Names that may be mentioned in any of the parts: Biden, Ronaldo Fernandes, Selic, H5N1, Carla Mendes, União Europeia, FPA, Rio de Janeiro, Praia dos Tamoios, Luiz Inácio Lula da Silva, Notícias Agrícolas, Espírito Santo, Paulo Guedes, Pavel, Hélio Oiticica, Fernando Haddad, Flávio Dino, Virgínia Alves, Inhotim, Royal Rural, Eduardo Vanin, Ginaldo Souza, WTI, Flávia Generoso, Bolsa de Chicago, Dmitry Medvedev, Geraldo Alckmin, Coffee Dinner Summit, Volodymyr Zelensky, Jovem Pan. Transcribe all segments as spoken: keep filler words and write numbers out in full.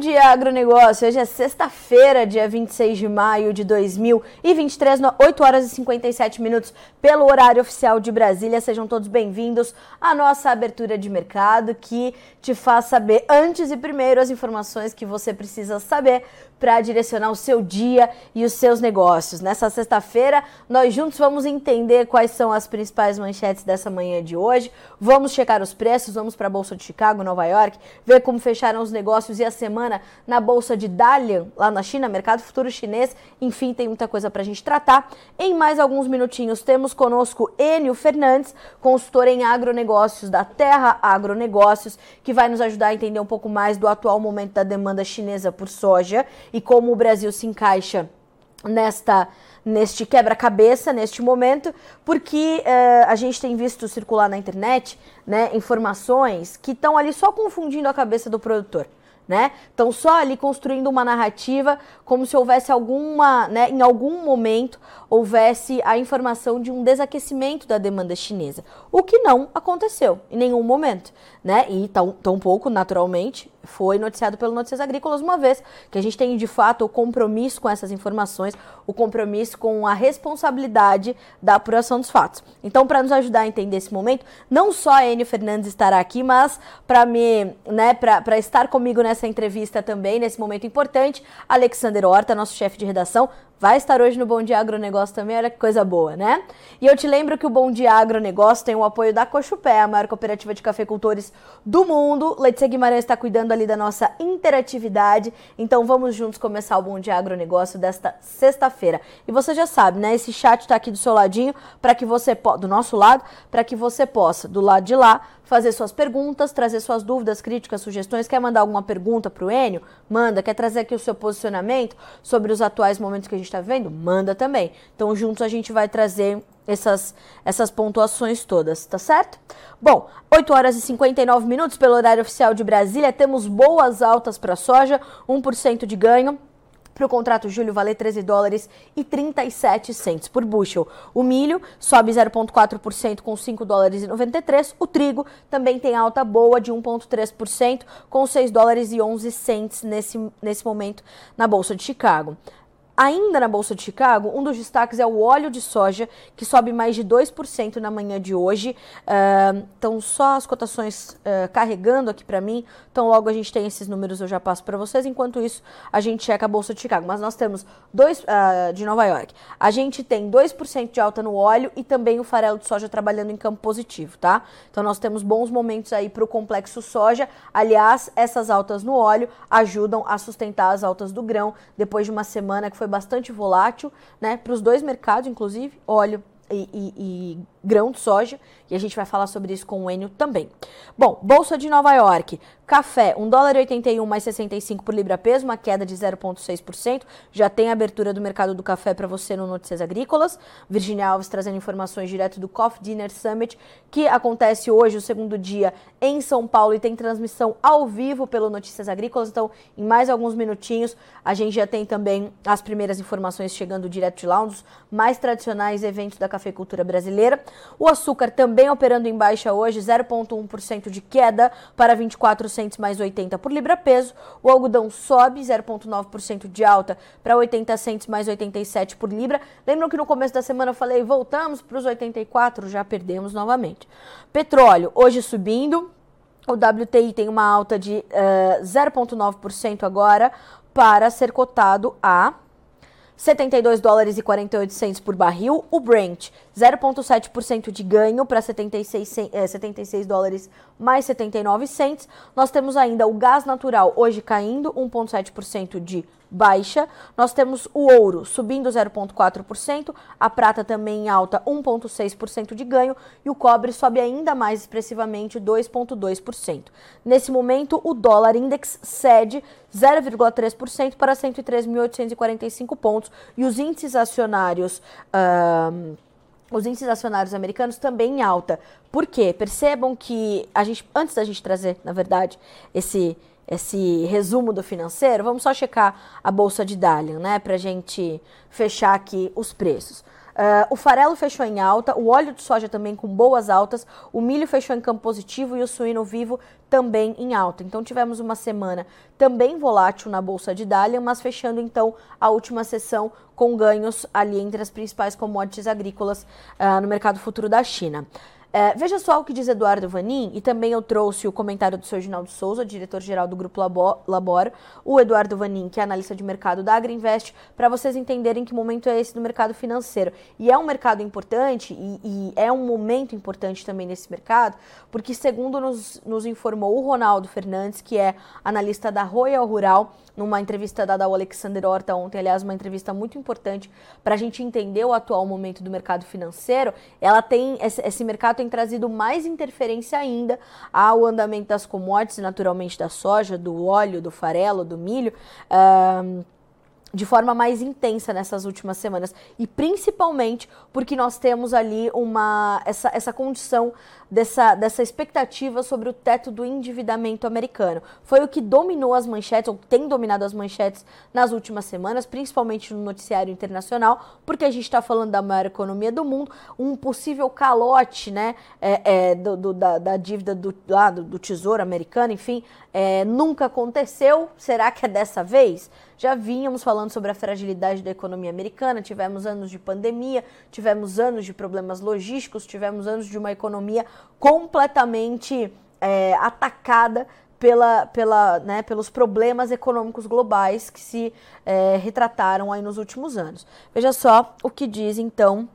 dia, agronegócio. Hoje é sexta-feira, dia vinte e seis de maio de dois mil e vinte e três, oito horas e cinquenta e sete minutos, pelo horário oficial de Brasília. Sejam todos bem-vindos à nossa abertura de mercado, que te faz saber antes e primeiro as informações que você precisa saber para direcionar o seu dia e os seus negócios. Nessa sexta-feira, nós juntos vamos entender quais são as principais manchetes dessa manhã de hoje. Vamos checar os preços, vamos para a Bolsa de Chicago, Nova York, ver como fecharam os negócios e a semana na Bolsa de Dalian, lá na China, mercado futuro chinês. Enfim, tem muita coisa para a gente tratar. Em mais alguns minutinhos, temos conosco Enio Fernandes, consultor em agronegócios da Terra Agronegócios, que vai nos ajudar a entender um pouco mais do atual momento da demanda chinesa por soja e como o Brasil se encaixa nesta, neste quebra-cabeça, neste momento, porque uh, a gente tem visto circular na internet, né, informações que estão ali só confundindo a cabeça do produtor. Né? Então, só ali construindo uma narrativa como se houvesse alguma, né, em algum momento, houvesse a informação de um desaquecimento da demanda chinesa, o que não aconteceu em nenhum momento, né? E tão, tão pouco, naturalmente, foi noticiado pelo Notícias Agrícolas, uma vez que a gente tem, de fato, o compromisso com essas informações, o compromisso com a responsabilidade da apuração dos fatos. Então, para nos ajudar a entender esse momento, não só a Enio Fernandes estará aqui, mas para me, né, para, para estar comigo nessa essa entrevista também, nesse momento importante, Alexander Horta, nosso chefe de redação, vai estar hoje no Bom Dia Agronegócio também, olha que coisa boa, né? E eu te lembro que o Bom Dia Agronegócio tem o apoio da Cooxupé, a maior cooperativa de cafeicultores do mundo. Letícia Guimarães está cuidando ali da nossa interatividade, então vamos juntos começar o Bom Dia Agronegócio desta sexta-feira. E você já sabe, né? Esse chat está aqui do seu ladinho, para que você po- do nosso lado, para que você possa, do lado de lá, fazer suas perguntas, trazer suas dúvidas, críticas, sugestões. Quer mandar alguma pergunta para o Enio? Manda. Quer trazer aqui o seu posicionamento sobre os atuais momentos que a gente está vendo? Manda também. Então, juntos a gente vai trazer essas, essas pontuações todas, tá certo? Bom, oito horas e cinquenta e nove minutos pelo horário oficial de Brasília, temos boas altas para a soja, um por cento de ganho. Para o contrato julho valer treze dólares e trinta e sete centavos por bushel. O milho sobe zero vírgula quatro por cento com cinco dólares e noventa e três centavos. O trigo também tem alta boa de um vírgula três por cento com seis dólares e onze centavos nesse, nesse momento na Bolsa de Chicago. Ainda na Bolsa de Chicago, um dos destaques é o óleo de soja, que sobe mais de dois por cento na manhã de hoje. Uh, então, só as cotações uh, carregando aqui para mim. Então, logo a gente tem esses números, eu já passo para vocês. Enquanto isso, a gente checa a Bolsa de Chicago. Mas nós temos dois, uh, de Nova York. A gente tem dois por cento de alta no óleo e também o farelo de soja trabalhando em campo positivo, tá? Então, nós temos bons momentos aí para o complexo soja. Aliás, essas altas no óleo ajudam a sustentar as altas do grão depois de uma semana que foi bastante volátil, né, para os dois mercados, inclusive, óleo e, e, e grão de soja, e a gente vai falar sobre isso com o Enio também. Bom, Bolsa de Nova York, café, um dólar e oitenta e um mais sessenta e cinco por libra-peso, uma queda de zero vírgula seis por cento, já tem a abertura do mercado do café para você no Notícias Agrícolas. Virgínia Alves trazendo informações direto do Coffee Dinner Summit, que acontece hoje, o segundo dia, em São Paulo, e tem transmissão ao vivo pelo Notícias Agrícolas, então em mais alguns minutinhos a gente já tem também as primeiras informações chegando direto de lá, um dos mais tradicionais eventos da cafeicultura brasileira. O açúcar também operando em baixa hoje, zero vírgula um por cento de queda para vinte e quatro centavos mais oitenta por libra-peso. O algodão sobe, zero vírgula nove por cento de alta para oitenta centavos mais oitenta e sete por libra. Lembram que no começo da semana eu falei, voltamos para os oitenta e quatro, já perdemos novamente. Petróleo hoje subindo, o W T I tem uma alta de uh, zero vírgula nove por cento agora para ser cotado a setenta e dois dólares e quarenta e oito centavos por barril. O Brent, zero vírgula sete por cento de ganho para setenta e seis dólares mais setenta e nove centavos. Nós temos ainda o gás natural hoje caindo, um vírgula sete por cento de baixa. Nós temos o ouro subindo zero vírgula quatro por cento, a prata também em alta, um vírgula seis por cento de ganho, e o cobre sobe ainda mais expressivamente, dois vírgula dois por cento. Nesse momento, o dólar index cede zero vírgula três por cento para cento e três mil oitocentos e quarenta e cinco pontos, e os índices acionários, uh, os índices acionários americanos também em alta. Por quê? Percebam que a gente, antes da gente trazer, na verdade, esse esse resumo do financeiro, vamos só checar a Bolsa de Dalian, né, para a gente fechar aqui os preços. Uh, o farelo fechou em alta, o óleo de soja também com boas altas, o milho fechou em campo positivo e o suíno vivo também em alta. Então tivemos uma semana também volátil na Bolsa de Dalian, mas fechando então a última sessão com ganhos ali entre as principais commodities agrícolas uh, no mercado futuro da China. É, veja só o que diz Eduardo Vanin, e também eu trouxe o comentário do seu Ginaldo Souza, diretor-geral do Grupo Labor, o Eduardo Vanin, que é analista de mercado da Agrinvest, para vocês entenderem que momento é esse do mercado financeiro. E é um mercado importante, e, e é um momento importante também nesse mercado, porque segundo nos, nos informou o Ronaldo Fernandes, que é analista da Royal Rural, numa entrevista dada ao Alexander Horta ontem, aliás, uma entrevista muito importante para a gente entender o atual momento do mercado financeiro, ela tem, esse, esse mercado tem trazido mais interferência ainda ao andamento das commodities, naturalmente da soja, do óleo, do farelo, do milho, um, de forma mais intensa nessas últimas semanas. E principalmente porque nós temos ali uma, essa, essa condição dessa, dessa expectativa sobre o teto do endividamento americano. Foi o que dominou as manchetes, ou tem dominado as manchetes nas últimas semanas, principalmente no noticiário internacional, porque a gente está falando da maior economia do mundo, um possível calote, né, é, é, do, do, da, da dívida do, lá, do, do Tesouro americano, enfim, é, nunca aconteceu. Será que é dessa vez? Já vínhamos falando sobre a fragilidade da economia americana, tivemos anos de pandemia, tivemos anos de problemas logísticos, tivemos anos de uma economia completamente é, atacada pela, pela, né, pelos problemas econômicos globais que se é, retrataram aí nos últimos anos. Veja só o que diz, então,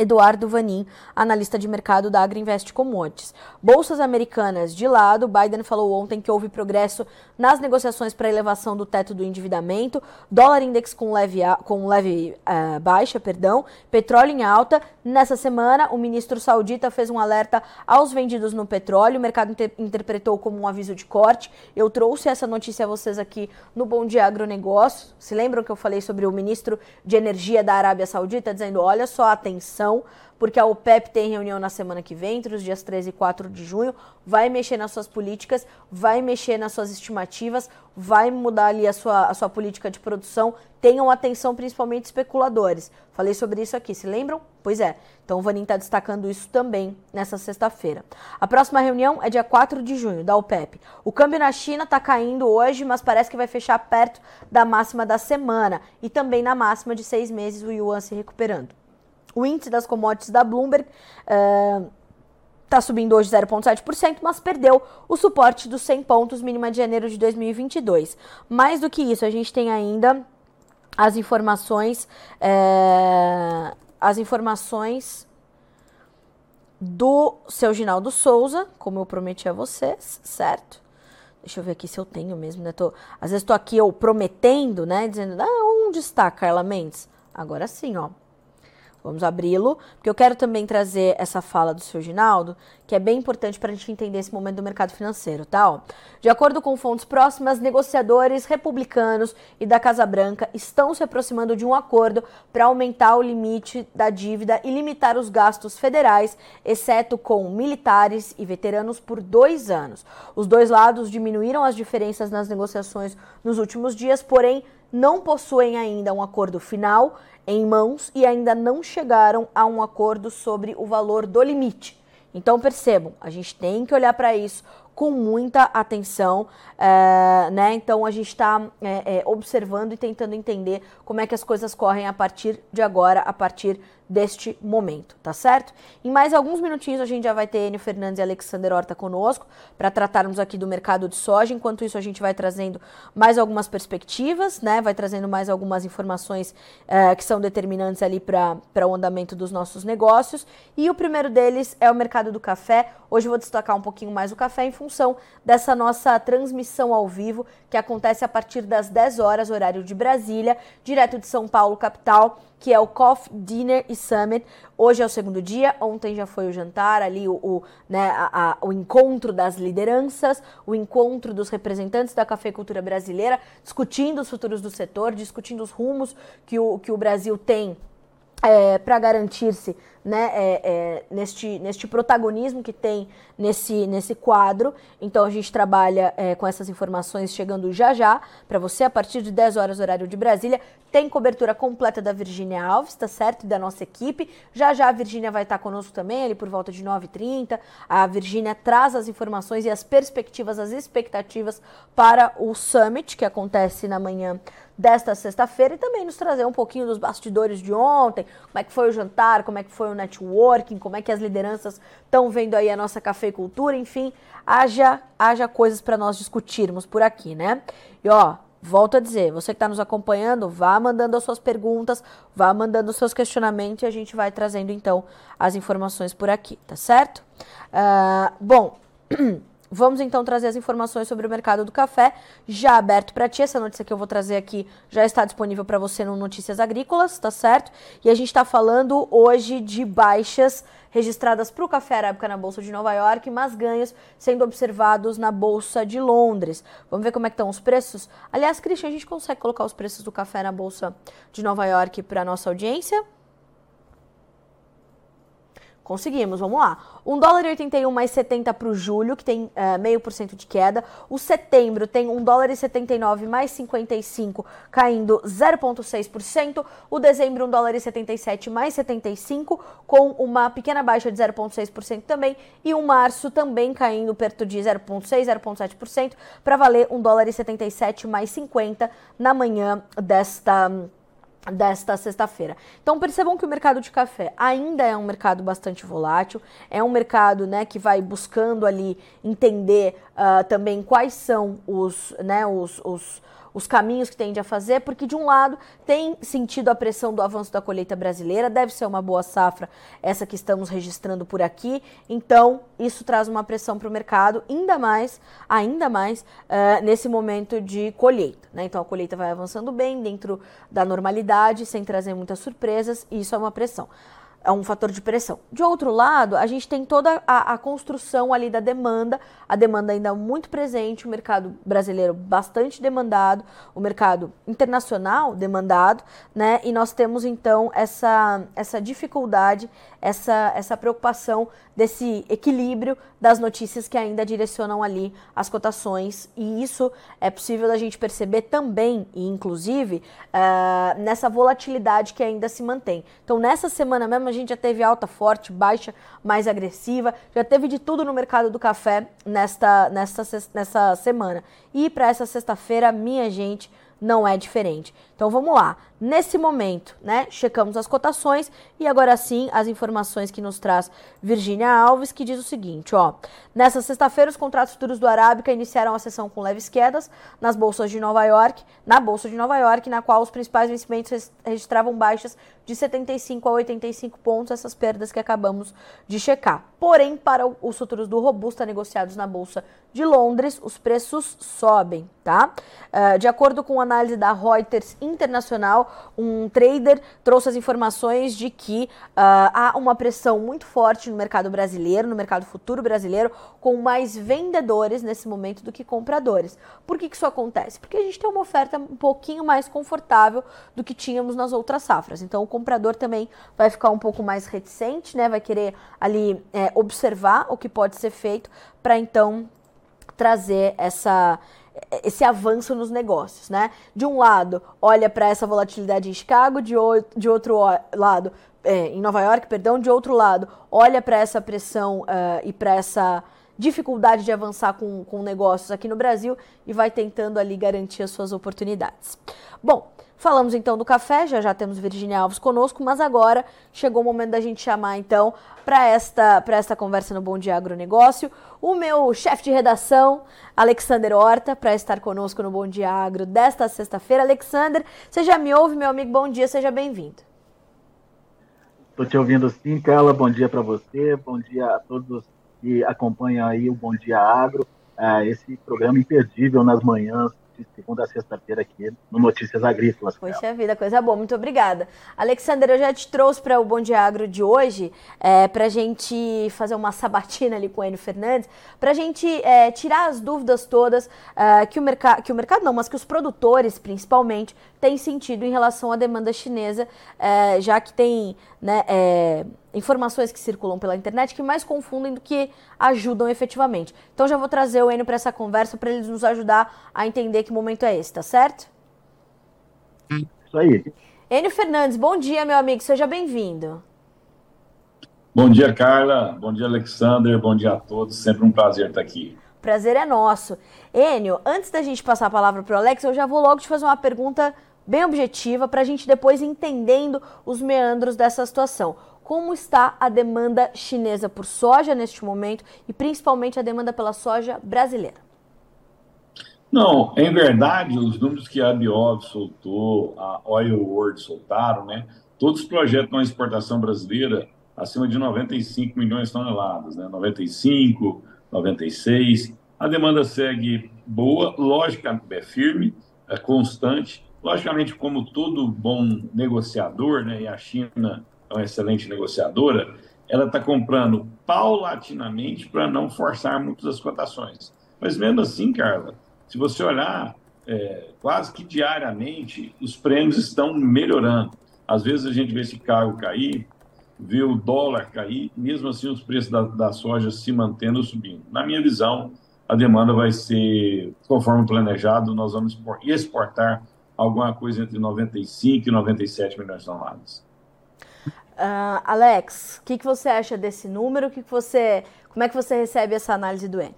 Eduardo Vanin, analista de mercado da Agrinvest Commodities. Bolsas americanas de lado, Biden falou ontem que houve progresso nas negociações para a elevação do teto do endividamento, dólar index com leve, com leve uh, baixa, perdão, petróleo em alta. Nessa semana, o ministro saudita fez um alerta aos vendidos no petróleo, o mercado inter- interpretou como um aviso de corte. Eu trouxe essa notícia a vocês aqui no Bom Dia Agronegócios. Se lembram que eu falei sobre o ministro de Energia da Arábia Saudita, dizendo, olha só, atenção, porque a OPEP tem reunião na semana que vem, entre os dias treze e quatro de junho, vai mexer nas suas políticas, vai mexer nas suas estimativas, vai mudar ali a sua, a sua política de produção. Tenham atenção, principalmente especuladores. Falei sobre isso aqui, se lembram? Pois é. Então o Vanin está destacando isso também nessa sexta-feira. A próxima reunião é dia quatro de junho, da OPEP. O câmbio na China está caindo hoje, mas parece que vai fechar perto da máxima da semana e também na máxima de seis meses, o Yuan se recuperando. O índice das commodities da Bloomberg está uh, subindo hoje zero vírgula sete por cento, mas perdeu o suporte dos cem pontos, mínima de janeiro de dois mil e vinte e dois. Mais do que isso, a gente tem ainda as informações, uh, as informações do seu Ginaldo Souza, como eu prometi a vocês, certo? Deixa eu ver aqui se eu tenho mesmo, né? Tô, às vezes estou aqui eu prometendo, né? Dizendo, ah, onde está Carla Mendes? Agora sim, ó. Vamos abri-lo, porque eu quero também trazer essa fala do seu Ginaldo, que é bem importante para a gente entender esse momento do mercado financeiro, tá? De acordo com fontes próximas, negociadores republicanos e da Casa Branca estão se aproximando de um acordo para aumentar o limite da dívida e limitar os gastos federais, exceto com militares e veteranos, por dois anos. Os dois lados diminuíram as diferenças nas negociações nos últimos dias, porém não possuem ainda um acordo final em mãos e ainda não chegaram a um acordo sobre o valor do limite. Então, percebam, a gente tem que olhar para isso com muita atenção, é, né? Então, a gente está é, é, observando e tentando entender como é que as coisas correm a partir de agora, a partir deste momento, tá certo? Em mais alguns minutinhos, a gente já vai ter Enio Fernandes e Alexander Horta conosco para tratarmos aqui do mercado de soja. Enquanto isso, a gente vai trazendo mais algumas perspectivas, né? Vai trazendo mais algumas informações é, que são determinantes ali para o andamento dos nossos negócios. E o primeiro deles é o mercado do café. Hoje eu vou destacar um pouquinho mais o café em função dessa nossa transmissão ao vivo, que acontece a partir das dez horas, horário de Brasília, direto de São Paulo, capital, que é o Coffee Dinner Summit. Hoje é o segundo dia, ontem já foi o jantar, ali o, o, né, a, a, o encontro das lideranças, o encontro dos representantes da cafeicultura brasileira, discutindo os futuros do setor, discutindo os rumos que o, que o Brasil tem é, para garantir-se, né, é, é, neste, neste protagonismo que tem nesse, nesse quadro. Então a gente trabalha é, com essas informações chegando já já para você a partir de dez horas horário de Brasília. Tem cobertura completa da Virgínia Alves, tá certo? E da nossa equipe. Já já a Virgínia vai estar conosco também, ali por volta de nove e trinta. A Virgínia traz as informações e as perspectivas, as expectativas para o Summit, que acontece na manhã desta sexta-feira, e também nos trazer um pouquinho dos bastidores de ontem, como é que foi o jantar, como é que foi o networking, como é que as lideranças estão vendo aí a nossa cafeicultura, enfim, haja, haja coisas para nós discutirmos por aqui, né? E ó, volto a dizer, você que está nos acompanhando, vá mandando as suas perguntas, vá mandando os seus questionamentos e a gente vai trazendo então as informações por aqui, tá certo? Uh, bom... Vamos então trazer as informações sobre o mercado do café, já aberto para ti. Essa notícia que eu vou trazer aqui já está disponível para você no Notícias Agrícolas, tá certo? E a gente está falando hoje de baixas registradas para o café arábica na Bolsa de Nova York, mas ganhos sendo observados na Bolsa de Londres. Vamos ver como é que estão os preços? Aliás, Christian, a gente consegue colocar os preços do café na Bolsa de Nova York para a nossa audiência? Conseguimos, vamos lá. um dólar e oitenta e um mais setenta para o julho, que tem zero vírgula cinco por cento de queda. O setembro tem um dólar e setenta e nove mais cinquenta e cinco, caindo zero vírgula seis por cento. O dezembro, um dólar e setenta e sete mais setenta e cinco, com uma pequena baixa de zero vírgula seis por cento também. E o março também caindo perto de zero vírgula seis por cento, zero vírgula sete por cento, para valer um dólar e setenta e sete mais cinquenta na manhã desta... desta sexta-feira. Então percebam que o mercado de café ainda é um mercado bastante volátil, é um mercado, né, que vai buscando ali entender uh, também quais são os, né, os, os os caminhos que tende a fazer, porque de um lado tem sentido a pressão do avanço da colheita brasileira, deve ser uma boa safra essa que estamos registrando por aqui, então isso traz uma pressão para o mercado, ainda mais, ainda mais uh, nesse momento de colheita, né? Então a colheita vai avançando bem, dentro da normalidade, sem trazer muitas surpresas, e isso é uma pressão. É um fator de pressão. De outro lado, a gente tem toda a, a construção ali da demanda, a demanda ainda muito presente, o mercado brasileiro bastante demandado, o mercado internacional demandado, né? E nós temos então essa, essa dificuldade, essa, essa preocupação desse equilíbrio das notícias que ainda direcionam ali as cotações, e isso é possível da gente perceber também, e inclusive, uh, nessa volatilidade que ainda se mantém. Então, nessa semana mesmo, a gente já teve alta forte, baixa mais agressiva, já teve de tudo no mercado do café nesta, nesta, nessa semana. E para essa sexta-feira, minha gente, não é diferente. Então vamos lá, nesse momento, né, checamos as cotações e agora sim as informações que nos traz Virgínia Alves, que diz o seguinte, ó, nessa sexta-feira os contratos futuros do Arábica iniciaram a sessão com leves quedas nas bolsas de Nova York, na bolsa de Nova York, na qual os principais vencimentos registravam baixas de setenta e cinco a oitenta e cinco pontos, essas perdas que acabamos de checar. Porém, para os futuros do Robusta negociados na bolsa de Londres, os preços sobem, tá? Uh, de acordo com a análise da Reuters Internacional, um trader trouxe as informações de que uh, há uma pressão muito forte no mercado brasileiro, no mercado futuro brasileiro, com mais vendedores nesse momento do que compradores. Por que que isso acontece? Porque a gente tem uma oferta um pouquinho mais confortável do que tínhamos nas outras safras. Então, o comprador também vai ficar um pouco mais reticente, né? Vai querer ali é, observar o que pode ser feito para então trazer essa... esse avanço nos negócios, né? De um lado, olha para essa volatilidade em Chicago, de, o, de outro lado, é, em Nova York, perdão, de outro lado, olha para essa pressão uh, e para essa dificuldade de avançar com, com negócios aqui no Brasil e vai tentando ali garantir as suas oportunidades. Bom, falamos então do café, já já temos Virgínia Alves conosco, mas agora chegou o momento da gente chamar então para esta, para esta conversa no Bom Dia Agronegócio, o meu chefe de redação, Alexander Horta, para estar conosco no Bom Dia Agro desta sexta-feira. Alexander, você já me ouve, meu amigo? Bom dia, seja bem-vindo. Estou te ouvindo sim, Carla, bom dia para você, bom dia a todos que acompanham aí o Bom Dia Agro, esse programa imperdível nas manhãs, de segunda a sexta-feira aqui no Notícias Agrícolas. Poxa vida, coisa boa, muito obrigada. Alexander, eu já te trouxe para o Bom Dia Agro de hoje, é, para a gente fazer uma sabatina ali com o Enio Fernandes, para a gente é, tirar as dúvidas todas é, que, o merc- que o mercado, não, mas que os produtores, principalmente, tem sentido em relação à demanda chinesa, é, já que tem né, é, informações que circulam pela internet que mais confundem do que ajudam efetivamente. Então já vou trazer o Enio para essa conversa, para ele nos ajudar a entender que momento é esse, tá certo? Isso aí. Enio Fernandes, bom dia, meu amigo, seja bem-vindo. Bom dia, Carla, bom dia, Alexander, bom dia a todos, sempre um prazer estar aqui. Prazer é nosso. Enio, antes da gente passar a palavra para o Alex, eu já vou logo te fazer uma pergunta bem objetiva para a gente depois entendendo os meandros dessa situação. Como está a demanda chinesa por soja neste momento e principalmente a demanda pela soja brasileira? Não, em verdade, os números que a B I O B soltou, a Oil World soltaram, né? Todos projetam a exportação brasileira acima de noventa e cinco milhões de toneladas, né? noventa e cinco, noventa e seis. A demanda segue boa, lógica, é firme, é constante. Logicamente, como todo bom negociador, né? E a China é uma excelente negociadora, ela está comprando paulatinamente para não forçar muito as cotações. Mas mesmo assim, Carla, se você olhar, é, quase que diariamente, os prêmios estão melhorando. Às vezes a gente vê Chicago cair, ver o dólar cair, mesmo assim os preços da, da soja se mantendo subindo. Na minha visão, a demanda vai ser, conforme planejado, nós vamos exportar alguma coisa entre noventa e cinco e noventa e sete milhões de toneladas. Uh, Alex, o que, que você acha desse número? Que que você, como é que você recebe essa análise do Enio?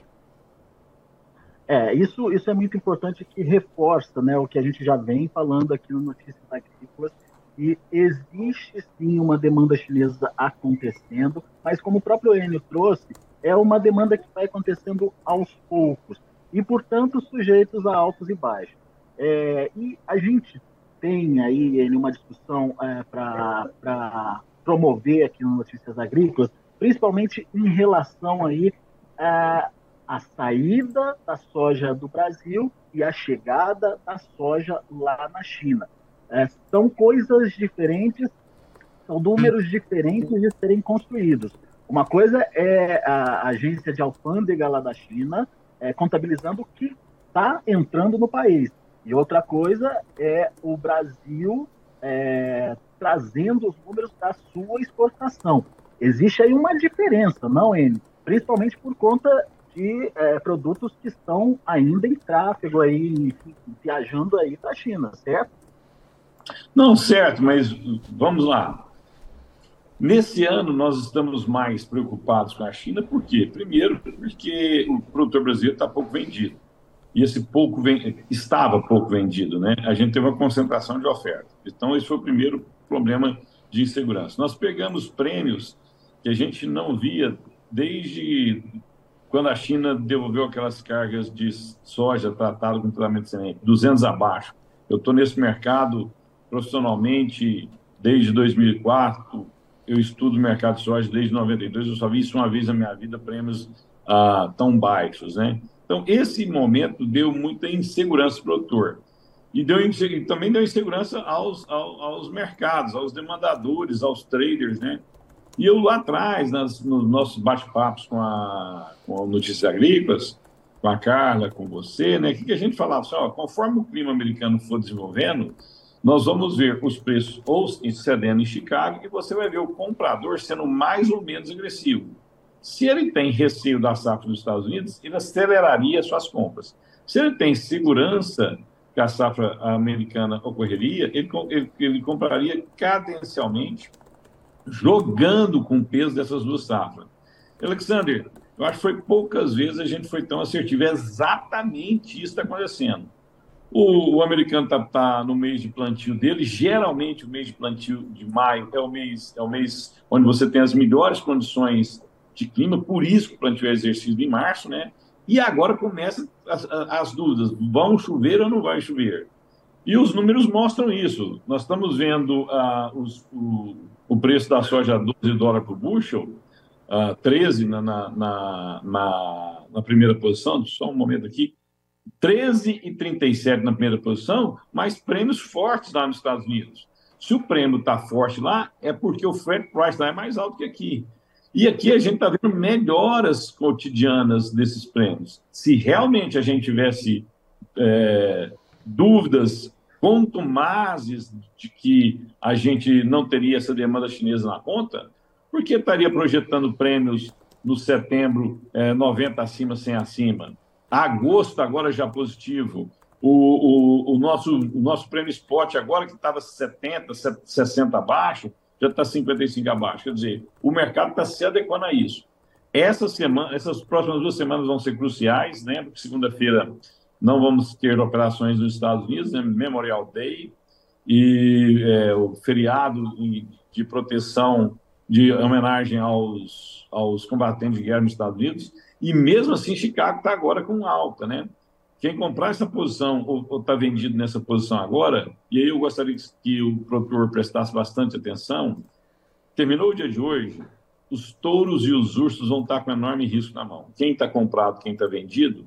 É, isso, isso é muito importante, que reforça, né, o que a gente já vem falando aqui no Notícias Agrícolas, e existe sim uma demanda chinesa acontecendo, mas como o próprio Enio trouxe, é uma demanda que vai acontecendo aos poucos e, portanto, sujeitos a altos e baixos. É, e a gente tem aí, Enio, uma discussão é, para promover aqui no Notícias Agrícolas, principalmente em relação aí a, a saída da soja do Brasil e a chegada da soja lá na China. É, são coisas diferentes, são números diferentes de serem construídos. Uma coisa é a agência de alfândega lá da China é, contabilizando o que está entrando no país. E outra coisa é o Brasil é, trazendo os números da sua exportação. Existe aí uma diferença, não, Enio? Principalmente por conta de é, produtos que estão ainda em tráfego, aí, viajando aí para a China, certo? Não, certo, mas vamos lá. Nesse ano, nós estamos mais preocupados com a China, por quê? Primeiro, porque o produtor brasileiro está pouco vendido. E esse pouco vendido, estava pouco vendido, né? A gente teve uma concentração de oferta. Então, esse foi o primeiro problema de insegurança. Nós pegamos prêmios que a gente não via desde quando a China devolveu aquelas cargas de soja tratada com tratamento de semente, duzentos abaixo. Eu estou nesse mercado profissionalmente desde dois mil e quatro, eu estudo o mercado de soja desde noventa e dois, eu só vi isso uma vez na minha vida, prêmios ah, tão baixos, né? Então, esse momento deu muita insegurança ao produtor. E deu, também deu insegurança aos, aos, aos mercados, aos demandadores, aos traders, né? E eu lá atrás, nas, nos nossos bate-papos com a, com a Notícias Agrícolas, com a Carla, com você, né? O que, que a gente falava? Assim, ó, conforme o clima americano for desenvolvendo, nós vamos ver os preços ou cedendo em Chicago e você vai ver o comprador sendo mais ou menos agressivo. Se ele tem receio da safra dos Estados Unidos, ele aceleraria suas compras. Se ele tem segurança que a safra americana ocorreria, ele, ele, ele compraria cadencialmente, jogando com o peso dessas duas safras. Alexander, eu acho que foi poucas vezes a gente foi tão assertivo. É exatamente isso que está acontecendo. O, o americano está tá no mês de plantio dele. Geralmente, o mês de plantio de maio é o mês, é o mês onde você tem as melhores condições de clima. Por isso que o plantio é exercido em março, né? E agora começam as, as dúvidas. Vão chover ou não vai chover? E os números mostram isso. Nós estamos vendo uh, os, o, o preço da soja a doze dólares por bushel, uh, treze na, na, na, na, na primeira posição. Só um momento aqui. treze e trinta e sete na primeira posição, mas prêmios fortes lá nos Estados Unidos. Se o prêmio está forte lá, é porque o freight price lá é mais alto que aqui. E aqui a gente está vendo melhoras cotidianas desses prêmios. Se realmente a gente tivesse é, dúvidas contumazes de que a gente não teria essa demanda chinesa na conta, por que estaria projetando prêmios no setembro, eh, noventa acima, cem acima? Agosto agora já positivo. O, o, o, nosso, o nosso prêmio spot agora, que estava setenta, sessenta abaixo, já está cinquenta e cinco abaixo. Quer dizer, o mercado está se adequando a isso. Essa semana, essas próximas duas semanas vão ser cruciais, né? Porque segunda-feira não vamos ter operações nos Estados Unidos, né? Memorial Day e é, o feriado de proteção, de homenagem aos, aos combatentes de guerra nos Estados Unidos. E mesmo assim, Chicago está agora com alta, né? Quem comprar essa posição ou está vendido nessa posição agora, e aí eu gostaria que o produtor prestasse bastante atenção, terminou o dia de hoje, os touros e os ursos vão estar com enorme risco na mão. Quem está comprado, quem está vendido,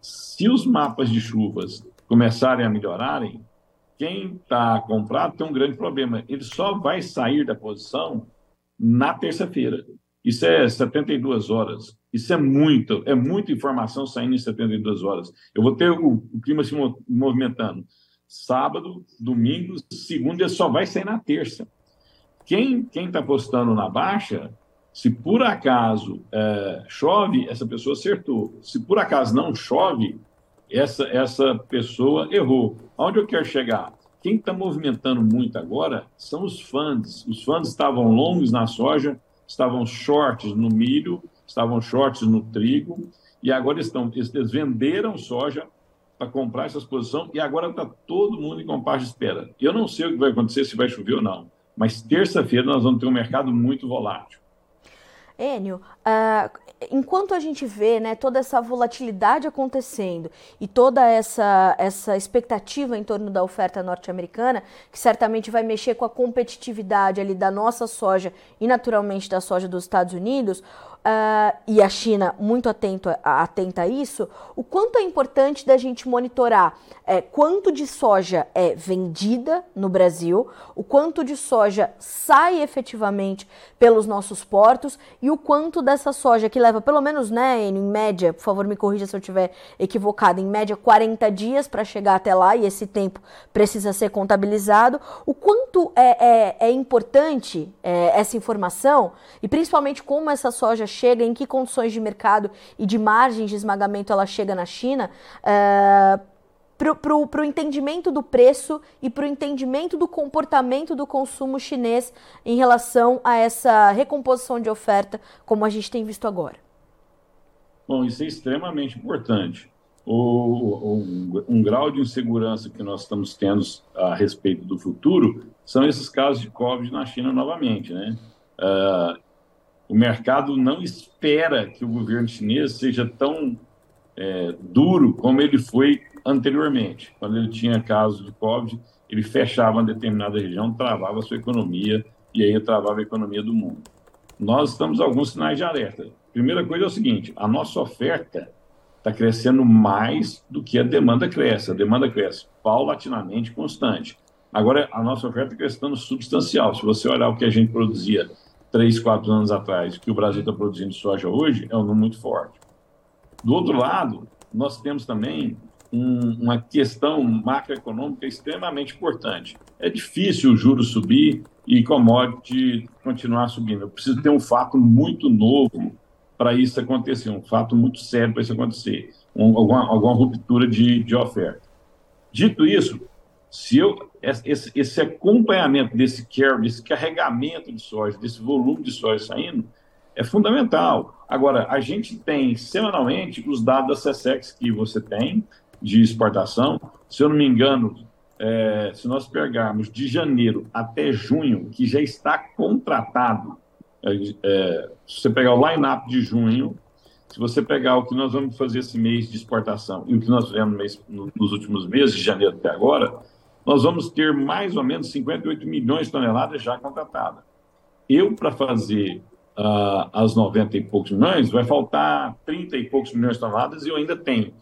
se os mapas de chuvas começarem a melhorarem, quem está comprado tem um grande problema. Ele só vai sair da posição na terça-feira. Isso é setenta e duas horas. Isso é muito, é muita informação saindo em setenta e duas horas. Eu vou ter o, o clima se movimentando. Sábado, domingo, segunda, só vai sair na terça. Quem está apostando na baixa, se por acaso é, chove, essa pessoa acertou. Se por acaso não chove, essa, essa pessoa errou. Aonde eu quero chegar? Quem está movimentando muito agora são os funds. Os funds estavam longos na soja, estavam shorts no milho, estavam shorts no trigo, e agora estão, eles venderam soja para comprar essas posições, e agora está todo mundo em compasso de espera. Eu não sei o que vai acontecer, se vai chover ou não, mas terça-feira nós vamos ter um mercado muito volátil. Enio, uh, enquanto a gente vê, né, toda essa volatilidade acontecendo e toda essa, essa expectativa em torno da oferta norte-americana, que certamente vai mexer com a competitividade ali da nossa soja e naturalmente da soja dos Estados Unidos, uh, e a China muito atento, atenta a isso, o quanto é importante da gente monitorar é, quanto de soja é vendida no Brasil, o quanto de soja sai efetivamente pelos nossos portos e o quanto dessa soja que leva, pelo menos, né, em média, por favor me corrija se eu estiver equivocada, em média quarenta dias para chegar até lá, e esse tempo precisa ser contabilizado, o quanto é, é, é importante é, essa informação, e principalmente como essa soja chega, em que condições de mercado e de margens de esmagamento ela chega na China, é, para o entendimento do preço e para o entendimento do comportamento do consumo chinês em relação a essa recomposição de oferta, como a gente tem visto agora? Bom, isso é extremamente importante. O, um, um grau de insegurança que nós estamos tendo a respeito do futuro são esses casos de Covid na China novamente, né? Uh, o mercado não espera que o governo chinês seja tão é, duro como ele foi anteriormente. Quando ele tinha casos de Covid, ele fechava uma determinada região, travava a sua economia, e aí travava a economia do mundo. Nós estamos alguns sinais de alerta. Primeira coisa é o seguinte, a nossa oferta está crescendo mais do que a demanda cresce. A demanda cresce paulatinamente, constante. Agora, a nossa oferta está crescendo substancial. Se você olhar o que a gente produzia três, quatro anos atrás, o que o Brasil está produzindo soja hoje, é um número muito forte. Do outro lado, nós temos também uma questão macroeconômica extremamente importante. É difícil o juros subir e commodity continuar subindo. Eu preciso ter um fato muito novo para isso acontecer, um fato muito sério para isso acontecer, um, alguma, alguma ruptura de, de oferta. Dito isso, se eu, esse, esse acompanhamento desse carry, desse carregamento de soja, desse volume de soja saindo, é fundamental. Agora, a gente tem semanalmente os dados da C S E X que você tem, de exportação. Se eu não me engano, é, se nós pegarmos de janeiro até junho, que já está contratado, é, é, se você pegar o line-up de junho, se você pegar o que nós vamos fazer esse mês de exportação e o que nós fizemos no mês, no, nos últimos meses, de janeiro até agora, nós vamos ter mais ou menos cinquenta e oito milhões de toneladas já contratadas. Eu, para fazer uh, as noventa e poucos milhões, vai faltar trinta e poucos milhões de toneladas, e eu ainda tenho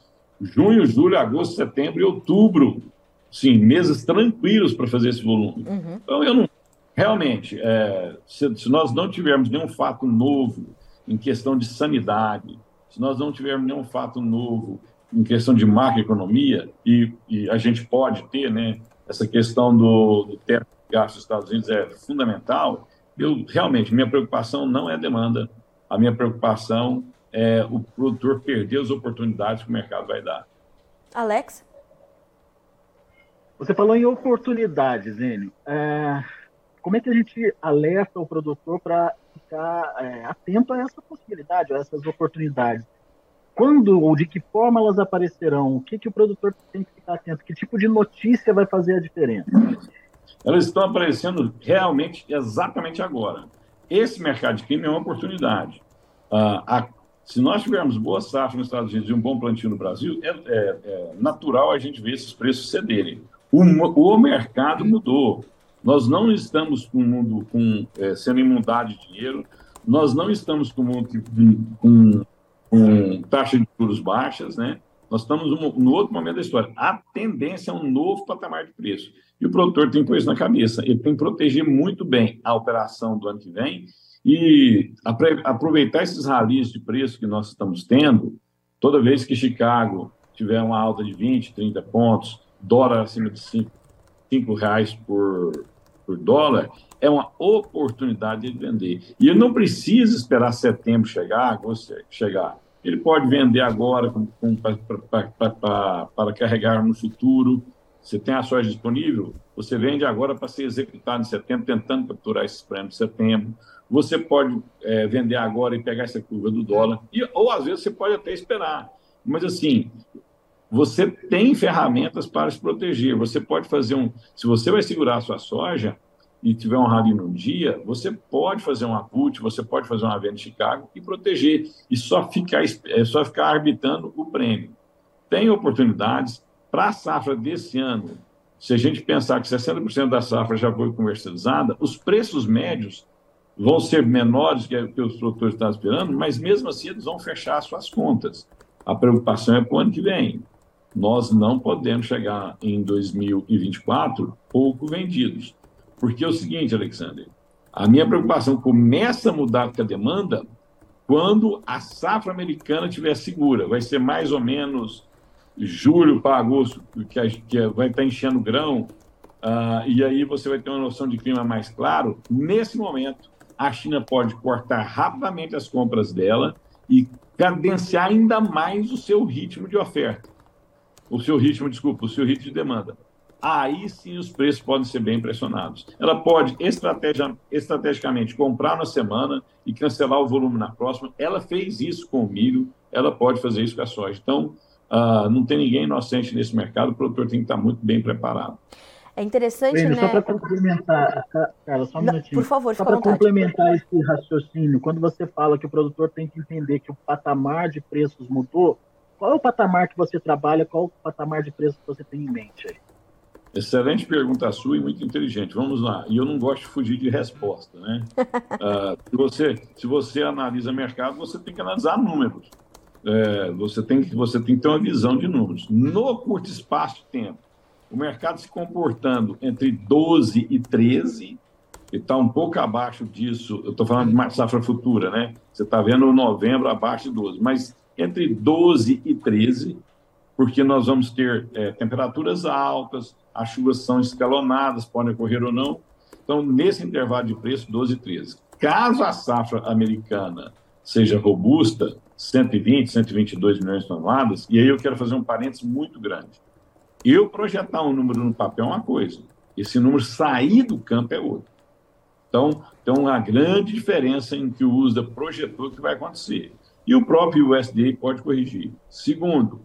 junho, julho, agosto, setembro e outubro. Sim, meses tranquilos para fazer esse volume. Uhum. Então, eu não... Realmente, é, se, se nós não tivermos nenhum fato novo em questão de sanidade, se nós não tivermos nenhum fato novo em questão de macroeconomia, e, e a gente pode ter, né, essa questão do, do teto de gastos dos Estados Unidos é fundamental. Eu, realmente, minha preocupação não é a demanda, a minha preocupação é o produtor perder as oportunidades que o mercado vai dar. Alex? Você falou em oportunidades, Enio. É, como é que a gente alerta o produtor para ficar é, atento a essa possibilidade, a essas oportunidades? Quando ou de que forma elas aparecerão? O que, que o produtor tem que ficar atento? Que tipo de notícia vai fazer a diferença? Elas estão aparecendo realmente exatamente agora. Esse mercado de clima é uma oportunidade. Ah, a, se nós tivermos boa safra nos Estados Unidos e um bom plantio no Brasil, é, é, é natural a gente ver esses preços cederem. O, o mercado mudou. Nós não estamos com o mundo com, é, sendo inundado de dinheiro, nós não estamos com o mundo com, com taxa de juros baixas, né? Nós estamos no, no outro momento da história. A tendência é um novo patamar de preço. E o produtor tem coisa na cabeça. Ele tem que proteger muito bem a operação do ano que vem e aproveitar esses ralis de preço que nós estamos tendo. Toda vez que Chicago tiver uma alta de vinte, trinta pontos, dólar acima de cinco reais por, por dólar, é uma oportunidade de vender. E ele não precisa esperar setembro chegar, agosto chegar. Ele pode vender agora para carregar no futuro. Você tem a soja disponível, você vende agora para ser executado em setembro, tentando capturar esses prêmios de setembro. Você pode é, vender agora e pegar essa curva do dólar. E, ou, às vezes, você pode até esperar. Mas, assim, você tem ferramentas para se proteger. Você pode fazer um... Se você vai segurar a sua soja e tiver um rally num dia, você pode fazer uma put, você pode fazer uma venda em Chicago e proteger. E só ficar, é, só ficar arbitrando o prêmio. Tem oportunidades... Para a safra desse ano, se a gente pensar que sessenta por cento da safra já foi comercializada, os preços médios vão ser menores que, que os produtores estão esperando, mas mesmo assim eles vão fechar as suas contas. A preocupação é para o ano que vem. Nós não podemos chegar em dois mil e vinte e quatro pouco vendidos. Porque é o seguinte, Alexander, a minha preocupação começa a mudar com a demanda quando a safra americana estiver segura. Vai ser mais ou menos... julho para agosto, que vai estar enchendo grão, uh, e aí você vai ter uma noção de clima mais claro. Nesse momento, a China pode cortar rapidamente as compras dela e cadenciar ainda mais o seu ritmo de oferta, o seu ritmo, desculpa, o seu ritmo de demanda. Aí sim os preços podem ser bem pressionados. Ela pode estrategia, estrategicamente comprar na semana e cancelar o volume na próxima. Ela fez isso com o milho, ela pode fazer isso com a soja. Então, Uh, não tem ninguém inocente nesse mercado, o produtor tem que estar muito bem preparado. É interessante, Breno, né? Só para complementar, Carla, só um não, minutinho. Por favor, só para complementar esse raciocínio, quando você fala que o produtor tem que entender que o patamar de preços mudou, qual é o patamar que você trabalha, qual é o patamar de preços que você tem em mente aí? Excelente pergunta sua e muito inteligente. Vamos lá. E eu não gosto de fugir de resposta, né? uh, se, você, se você analisa mercado, você tem que analisar números. É, você, tem, você tem que ter uma visão de números. No curto espaço de tempo, o mercado se comportando entre doze e treze, e está um pouco abaixo disso, eu estou falando de uma safra futura, né? Você está vendo novembro abaixo de doze, mas entre doze e treze, porque nós vamos ter é, temperaturas altas, as chuvas são escalonadas, podem ocorrer ou não. Então, nesse intervalo de preço, doze e treze. Caso a safra americana seja robusta, cento e vinte, cento e vinte e dois milhões de toneladas, e aí eu quero fazer um parênteses muito grande. Eu projetar um número no papel é uma coisa, esse número sair do campo é outra. Então, tem uma grande diferença em que o U S D A projetou que vai acontecer. E o próprio U S D A pode corrigir. Segundo,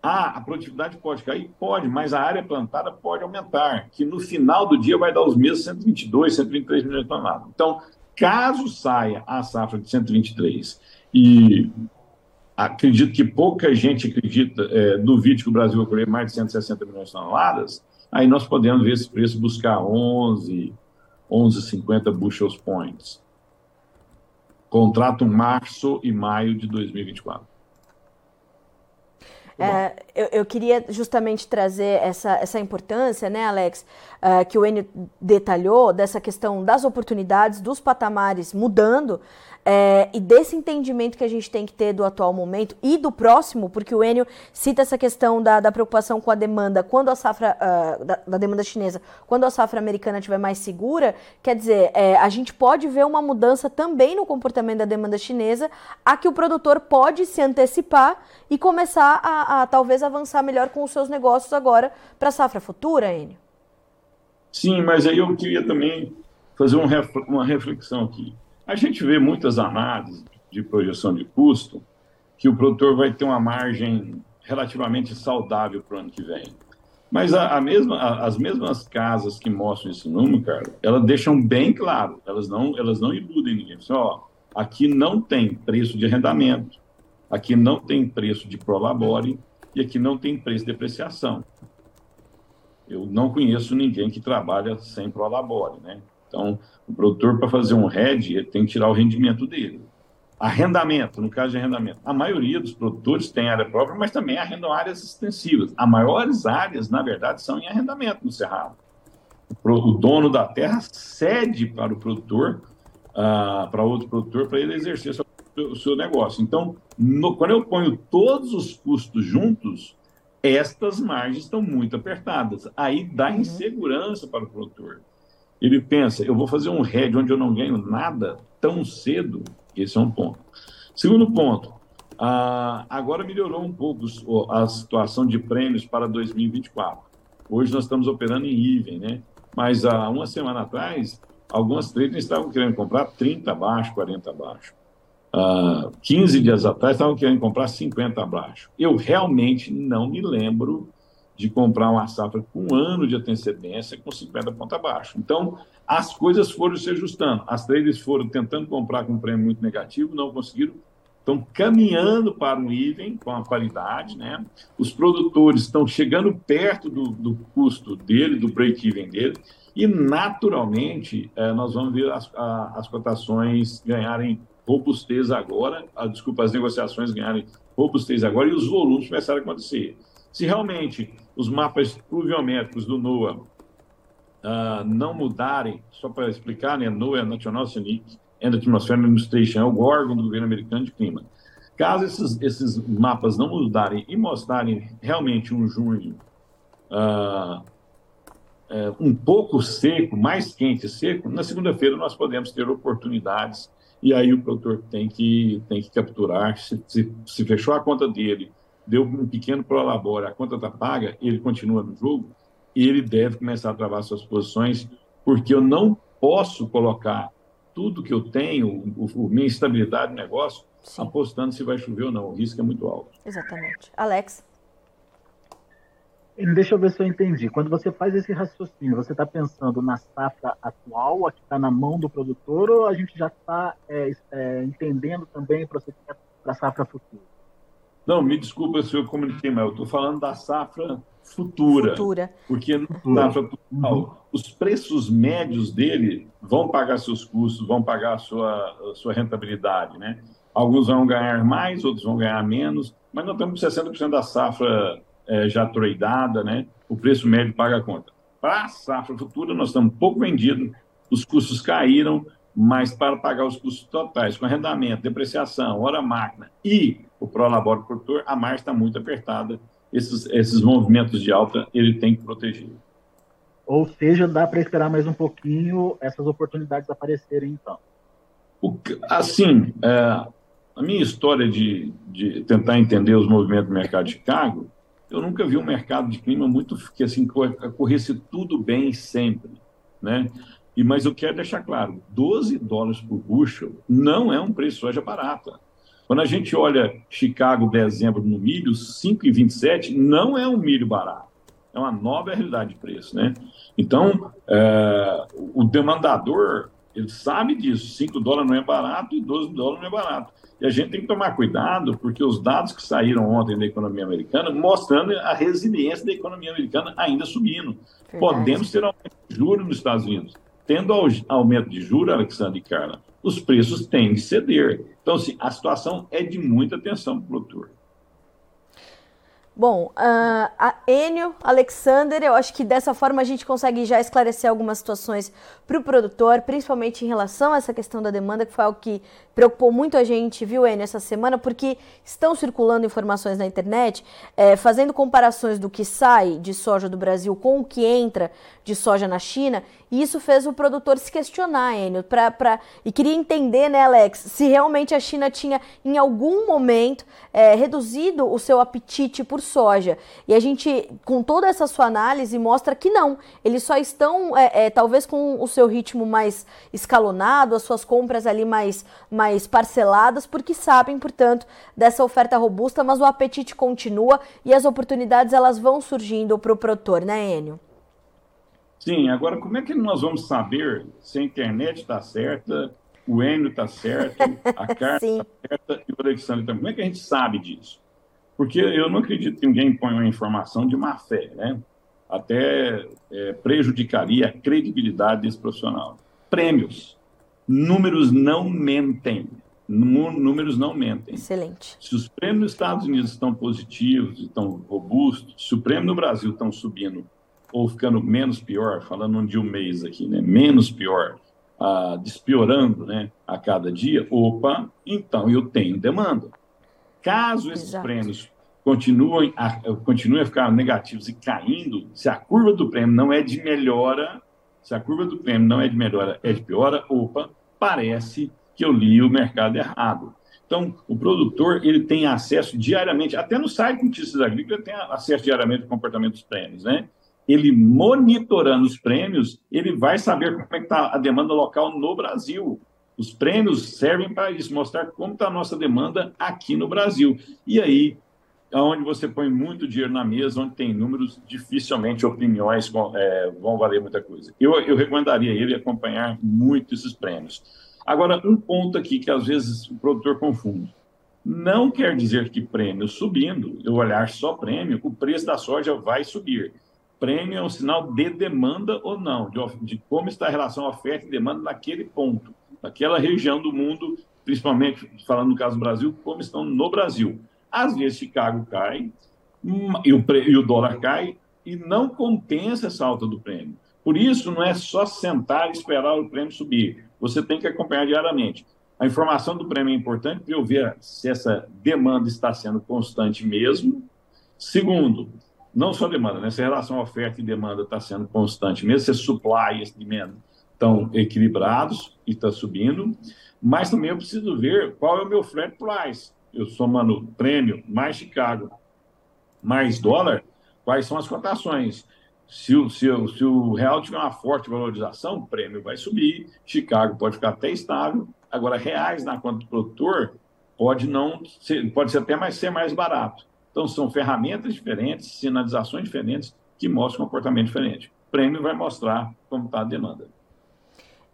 ah, a produtividade pode cair? Pode, mas a área plantada pode aumentar, que no final do dia vai dar os mesmos cento e vinte e dois, cento e vinte e três milhões de toneladas. Então, caso saia a safra de cento e vinte e três... E acredito que pouca gente acredita, é, duvide que o Brasil vai colher mais de cento e sessenta milhões de toneladas, aí nós podemos ver esse preço buscar onze, onze vírgula cinquenta bushels points. Contrato março e maio de dois mil e vinte e quatro. É, eu, eu queria justamente trazer essa, essa importância, né, Alex, uh, que o Enio detalhou, dessa questão das oportunidades, dos patamares mudando, É, e desse entendimento que a gente tem que ter do atual momento e do próximo, porque o Enio cita essa questão da, da preocupação com a demanda, quando a safra, uh, da, da demanda chinesa, quando a safra americana estiver mais segura, quer dizer, é, a gente pode ver uma mudança também no comportamento da demanda chinesa, a que o produtor pode se antecipar e começar a, a talvez avançar melhor com os seus negócios agora para a safra futura, Enio? Sim, mas aí eu queria também fazer um ref, uma reflexão aqui. A gente vê muitas análises de projeção de custo que o produtor vai ter uma margem relativamente saudável para o ano que vem. Mas a, a mesma, a, as mesmas casas que mostram esse número, cara, elas deixam bem claro, elas não, elas não iludem ninguém. Assim, ó, aqui não tem preço de arrendamento, aqui não tem preço de prolabore e aqui não tem preço de depreciação. Eu não conheço ninguém que trabalha sem prolabore, né? Então, o produtor, para fazer um hedge, ele tem que tirar o rendimento dele. Arrendamento, no caso de arrendamento. A maioria dos produtores tem área própria, mas também arrendam áreas extensivas. As maiores áreas, na verdade, são em arrendamento no Cerrado. O dono da terra cede para o produtor, uh, para outro produtor, para ele exercer o seu negócio. Então, no, quando eu ponho todos os custos juntos, estas margens estão muito apertadas. Aí dá insegurança para o produtor. Ele pensa, eu vou fazer um hedge onde eu não ganho nada tão cedo. Esse é um ponto. Segundo ponto, ah, agora melhorou um pouco a situação de prêmios para dois mil e vinte e quatro. Hoje nós estamos operando em even, né? Mas há uma semana atrás, algumas traders estavam querendo comprar trinta abaixo, quarenta abaixo. Ah, quinze dias atrás estavam querendo comprar cinquenta abaixo. Eu realmente não me lembro de comprar uma safra com um ano de antecedência com cinquenta pontos abaixo. Então, as coisas foram se ajustando. As traders foram tentando comprar com um prêmio muito negativo, não conseguiram. Estão caminhando para um even, com a paridade, né? Os produtores estão chegando perto do, do custo dele, do break-even dele, e, naturalmente, eh, nós vamos ver as, a, as cotações ganharem robustez agora, a, desculpa, as negociações ganharem robustez agora e os volumes começaram a acontecer. Se realmente os mapas pluviométricos do NOAA uh, não mudarem, só para explicar, né? NOAA é a National Oceanic and Atmospheric Administration, é o órgão do governo americano de clima. Caso esses, esses mapas não mudarem e mostrarem realmente um junho uh, uh, um pouco seco, mais quente e seco, na segunda-feira nós podemos ter oportunidades e aí o produtor tem que, tem que capturar, se, se, se fechou a conta dele, deu um pequeno prolabore, a conta está paga, ele continua no jogo, ele deve começar a travar suas posições, porque eu não posso colocar tudo que eu tenho, a minha estabilidade no negócio, sim, apostando se vai chover ou não. O risco é muito alto. Exatamente. Alex? Deixa eu ver se eu entendi. Quando você faz esse raciocínio, você está pensando na safra atual, a que está na mão do produtor, ou a gente já está é, é, entendendo também o processo para a safra futura? Não, me desculpa se eu comuniquei mal, eu estou falando da safra futura, futura. porque na safra atual, uhum, os preços médios dele vão pagar seus custos, vão pagar a sua, a sua rentabilidade, né? Alguns vão ganhar mais, outros vão ganhar menos, mas nós estamos com sessenta por cento da safra é, já tradeada, né? O preço médio paga a conta. Para a safra futura, nós estamos pouco vendidos, os custos caíram, mas para pagar os custos totais, com arrendamento, depreciação, hora-máquina e o prolabore do produtor, a margem está muito apertada. Esses, esses movimentos de alta, ele tem que proteger. Ou seja, dá para esperar mais um pouquinho essas oportunidades aparecerem, então. O, assim, é, a minha história de, de tentar entender os movimentos do mercado de Chicago, eu nunca vi um mercado de clima muito que assim, corresse tudo bem sempre, né? E, mas eu quero deixar claro, doze dólares por bushel não é um preço de soja barata. Quando a gente olha Chicago, dezembro, no milho, cinco vírgula vinte e sete, não é um milho barato. É uma nova realidade de preço, né? Então, é, o demandador, ele sabe disso. cinco dólares não é barato e doze dólares não é barato. E a gente tem que tomar cuidado, porque os dados que saíram ontem da economia americana, mostrando a resiliência da economia americana ainda subindo. Verdade. Podemos ter aumento de juros nos Estados Unidos. Tendo aumento de juros, Alexandre e Carla, os preços têm de ceder. Então, assim, a situação é de muita atenção para o produtor. Bom, uh, a Enio, Alexander, eu acho que dessa forma a gente consegue já esclarecer algumas situações para o produtor, principalmente em relação a essa questão da demanda, que foi algo que preocupou muito a gente, viu, Enio, essa semana, porque estão circulando informações na internet, é, fazendo comparações do que sai de soja do Brasil com o que entra de soja na China, e isso fez o produtor se questionar, Enio, pra, pra, e queria entender, né, Alex, se realmente a China tinha, em algum momento, é, reduzido o seu apetite por soja. E a gente, com toda essa sua análise, mostra que não. Eles só estão, é, é, talvez com o seu ritmo mais escalonado, as suas compras ali mais, mais parceladas, porque sabem, portanto, dessa oferta robusta, mas o apetite continua e as oportunidades elas vão surgindo para o produtor, né, Enio? Sim, agora como é que nós vamos saber se a internet está certa, o Enio está certo, a Carla está certa e o Alexandre está... Como é que a gente sabe disso? Porque eu não acredito que ninguém ponha uma informação de má fé, né? Até é, prejudicaria a credibilidade desse profissional. Prêmios. Números não mentem. Números não mentem. Excelente. Se os prêmios nos Estados Unidos estão positivos, estão robustos, se o prêmio no Brasil estão subindo ou ficando menos pior, falando um dia um mês aqui, né? Menos pior, ah, despiorando, né? A cada dia, opa, então eu tenho demanda. Caso esses Exato. prêmios continuem a, continuem a ficar negativos e caindo, se a curva do prêmio não é de melhora, se a curva do prêmio não é de melhora, é de piora, opa, parece que eu li o mercado errado. Então, o produtor ele tem acesso diariamente, até no site de Notícias Agrícolas, tem acesso diariamente ao comportamento dos prêmios, né? Ele monitorando os prêmios, ele vai saber como é que está a demanda local no Brasil. Os prêmios servem para isso, mostrar como está a nossa demanda aqui no Brasil. E aí, onde você põe muito dinheiro na mesa, onde tem números, dificilmente opiniões vão, é, vão valer muita coisa. Eu, eu recomendaria ele acompanhar muito esses prêmios. Agora, um ponto aqui que às vezes o produtor confunde. Não quer dizer que prêmio subindo, eu olhar só prêmio, o preço da soja vai subir. Prêmio é um sinal de demanda ou não, de, de como está a relação oferta e demanda naquele ponto. Daquela região do mundo, principalmente falando no caso do Brasil, como estão no Brasil. Às vezes Chicago cai e o, pre... e o dólar cai e não compensa essa alta do prêmio. Por isso, não é só sentar e esperar o prêmio subir. Você tem que acompanhar diariamente. A informação do prêmio é importante para eu ver se essa demanda está sendo constante mesmo. Segundo, não só demanda, né? Se a relação oferta e demanda está sendo constante mesmo, se é supply e demanda estão equilibrados e está subindo, mas também eu preciso ver qual é o meu flat price. Eu somando prêmio mais Chicago, mais dólar, quais são as cotações. Se o, se o, se o real tiver uma forte valorização, o prêmio vai subir, Chicago pode ficar até estável. Agora, reais na conta do produtor pode, não ser, pode ser até mais, ser mais barato. Então, são ferramentas diferentes, sinalizações diferentes que mostram um comportamento diferente. O prêmio vai mostrar como está a demanda.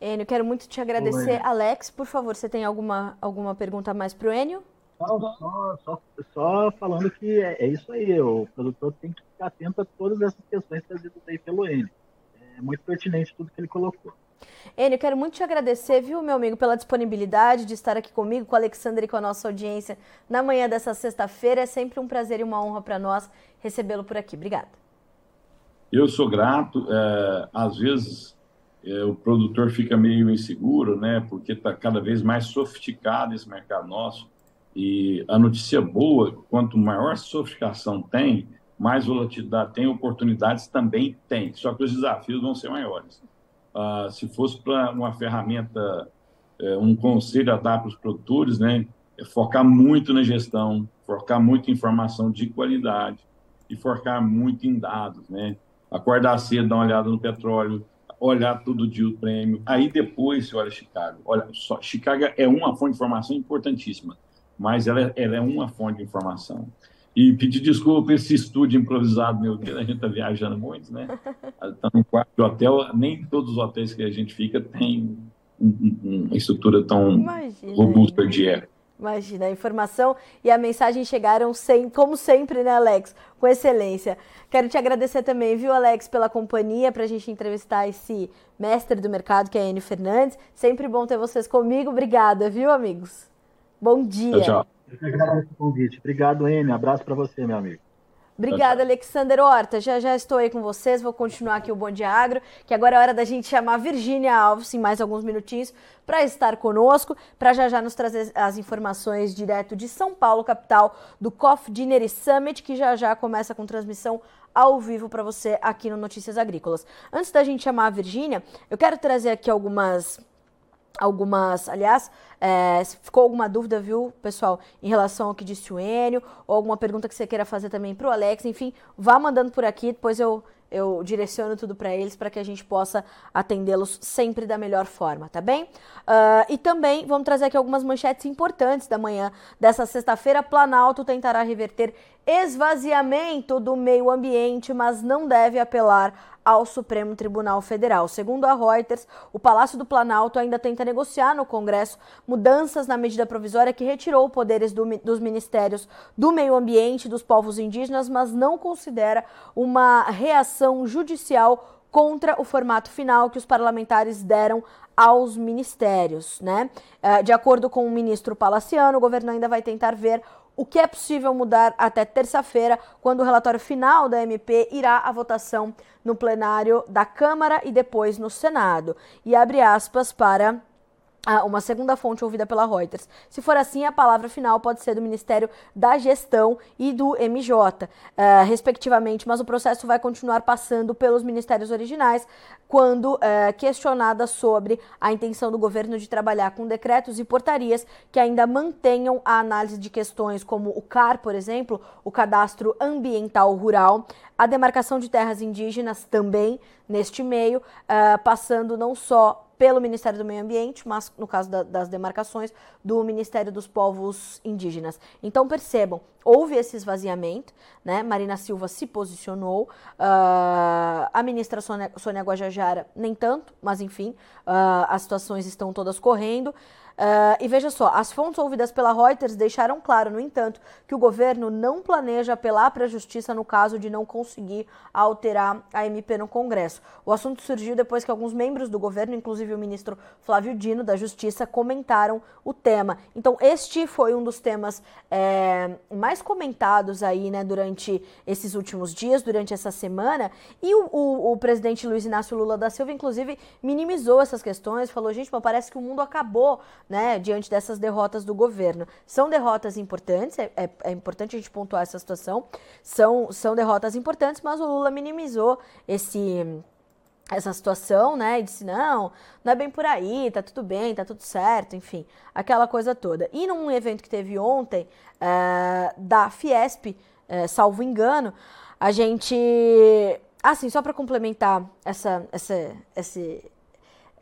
Enio, quero muito te agradecer. Oi. Alex, por favor, você tem alguma, alguma pergunta mais para o Enio? Não, só, só, só falando que é, é isso aí, o produtor tem que ficar atento a todas essas questões trazidas aí pelo Enio. É muito pertinente tudo que ele colocou. Enio, quero muito te agradecer, viu, meu amigo, pela disponibilidade de estar aqui comigo, com o Alexandre e com a nossa audiência na manhã dessa sexta-feira. É sempre um prazer e uma honra para nós recebê-lo por aqui. Obrigada. Eu sou grato. É, às vezes... o produtor fica meio inseguro, né? Porque está cada vez mais sofisticado esse mercado nosso. E a notícia boa, quanto maior a sofisticação tem, mais volatilidade tem, oportunidades também tem. Só que os desafios vão ser maiores. Ah, se fosse para uma ferramenta, um conselho a dar para os produtores, né? É focar muito na gestão, focar muito em informação de qualidade e focar muito em dados, né? Acordar cedo, dar uma olhada no petróleo, olhar todo dia o prêmio, aí depois você olha Chicago. Olha só, Chicago é uma fonte de informação importantíssima, mas ela, ela é uma fonte de informação. E pedir desculpa por esse estúdio improvisado, meu Deus, a gente está viajando muito, né? Está no quarto de hotel, nem todos os hotéis que a gente fica tem uma estrutura tão Imagina, robusta de eco. Imagina, a informação e a mensagem chegaram, sem, como sempre, né, Alex? Com excelência. Quero te agradecer também, viu, Alex, pela companhia, para a gente entrevistar esse mestre do mercado, que é Enio Fernandes. Sempre bom ter vocês comigo. Obrigada, viu, amigos? Bom dia. Tchau, tchau. Eu que agradeço o convite. Obrigado, Enio. Abraço para você, meu amigo. Obrigada, Alexander Horta. Já já estou aí com vocês, vou continuar aqui o Bom Dia Agro, que agora é hora da gente chamar a Virgínia Alves, em mais alguns minutinhos, para estar conosco, para já já nos trazer as informações direto de São Paulo, capital, do Coffee Dinner Summit, que já já começa com transmissão ao vivo para você aqui no Notícias Agrícolas. Antes da gente chamar a Virgínia, eu quero trazer aqui algumas... Algumas, aliás, é, se ficou alguma dúvida, viu, pessoal, em relação ao que disse o Enio, ou alguma pergunta que você queira fazer também para o Alex, enfim, vá mandando por aqui, depois eu, eu direciono tudo para eles para que a gente possa atendê-los sempre da melhor forma, tá bem? Uh, e também vamos trazer aqui algumas manchetes importantes da manhã dessa sexta-feira. Planalto tentará reverter esvaziamento do meio ambiente, mas não deve apelar ao Supremo Tribunal Federal. Segundo a Reuters, o Palácio do Planalto ainda tenta negociar no Congresso mudanças na medida provisória que retirou poderes do, dos ministérios do meio ambiente e dos povos indígenas, mas não considera uma reação judicial contra o formato final que os parlamentares deram aos ministérios, né? De acordo com o ministro palaciano, o governo ainda vai tentar ver o que é possível mudar até terça-feira, quando o relatório final da M P irá à votação no plenário da Câmara e depois no Senado. E abre aspas para... Ah, uma segunda fonte ouvida pela Reuters. Se for assim, a palavra final pode ser do Ministério da Gestão e do M J, eh, respectivamente, mas o processo vai continuar passando pelos ministérios originais quando eh, questionada sobre a intenção do governo de trabalhar com decretos e portarias que ainda mantenham a análise de questões como o C A R, por exemplo, o Cadastro Ambiental Rural, a demarcação de terras indígenas também neste meio, eh, passando não só pelo Ministério do Meio Ambiente, mas no caso da, das demarcações, do Ministério dos Povos Indígenas. Então percebam, houve esse esvaziamento, né? Marina Silva se posicionou, uh, a ministra Sônia, Sônia Guajajara nem tanto, mas enfim, uh, as situações estão todas correndo. Uh, e veja só, as fontes ouvidas pela Reuters deixaram claro, no entanto, que o governo não planeja apelar para a justiça no caso de não conseguir alterar a M P no Congresso. O assunto surgiu depois que alguns membros do governo, inclusive o ministro Flávio Dino, da Justiça, comentaram o tema. Então, este foi um dos temas é, mais comentados aí, né, durante esses últimos dias, durante essa semana, e o, o, o presidente Luiz Inácio Lula da Silva, inclusive, minimizou essas questões, falou, gente, mas parece que o mundo acabou, né, diante dessas derrotas do governo. São derrotas importantes, é, é, é importante a gente pontuar essa situação, são, são derrotas importantes, mas o Lula minimizou esse, essa situação, né, e disse, não, não é bem por aí, tá tudo bem, tá tudo certo, enfim, aquela coisa toda. E num evento que teve ontem, é, da Fiesp, é, salvo engano, a gente... Ah, sim, só para complementar essa... essa, essa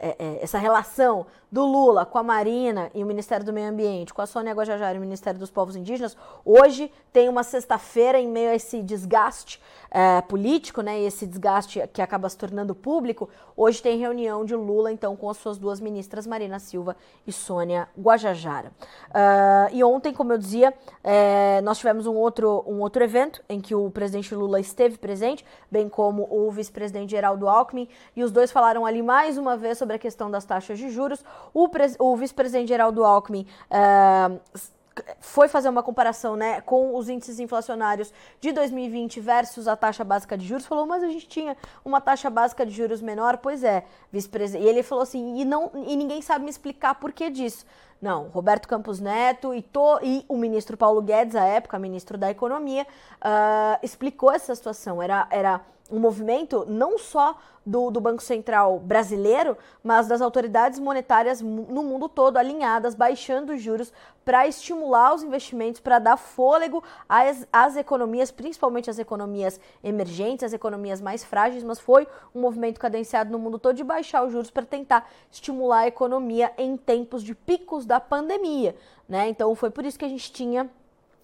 É, é, essa relação do Lula com a Marina e o Ministério do Meio Ambiente, com a Sônia Guajajara e o Ministério dos Povos Indígenas, hoje tem uma sexta-feira em meio a esse desgaste é, político, né, esse desgaste que acaba se tornando público, hoje tem reunião de Lula, então, com as suas duas ministras, Marina Silva e Sônia Guajajara. Uh, e ontem, como eu dizia, é, nós tivemos um outro, um outro evento em que o presidente Lula esteve presente, bem como o vice-presidente Geraldo Alckmin, e os dois falaram ali mais uma vez sobre sobre a questão das taxas de juros. O, pres- o vice-presidente Geraldo Alckmin uh, foi fazer uma comparação, né, com os índices inflacionários de dois mil e vinte versus a taxa básica de juros, falou, mas a gente tinha uma taxa básica de juros menor, pois é, vice-presidente. E ele falou assim, e, não, e ninguém sabe me explicar por que disso. Não, Roberto Campos Neto e, to, e o ministro Paulo Guedes, à época, ministro da Economia, uh, explicou essa situação. Era, era um movimento não só do, do Banco Central brasileiro, mas das autoridades monetárias no mundo todo, alinhadas, baixando os juros para estimular os investimentos, para dar fôlego às, às economias, principalmente às economias emergentes, às economias mais frágeis, mas foi um movimento cadenciado no mundo todo de baixar os juros para tentar estimular a economia em tempos de picos da pandemia, né? Então foi por isso que a gente tinha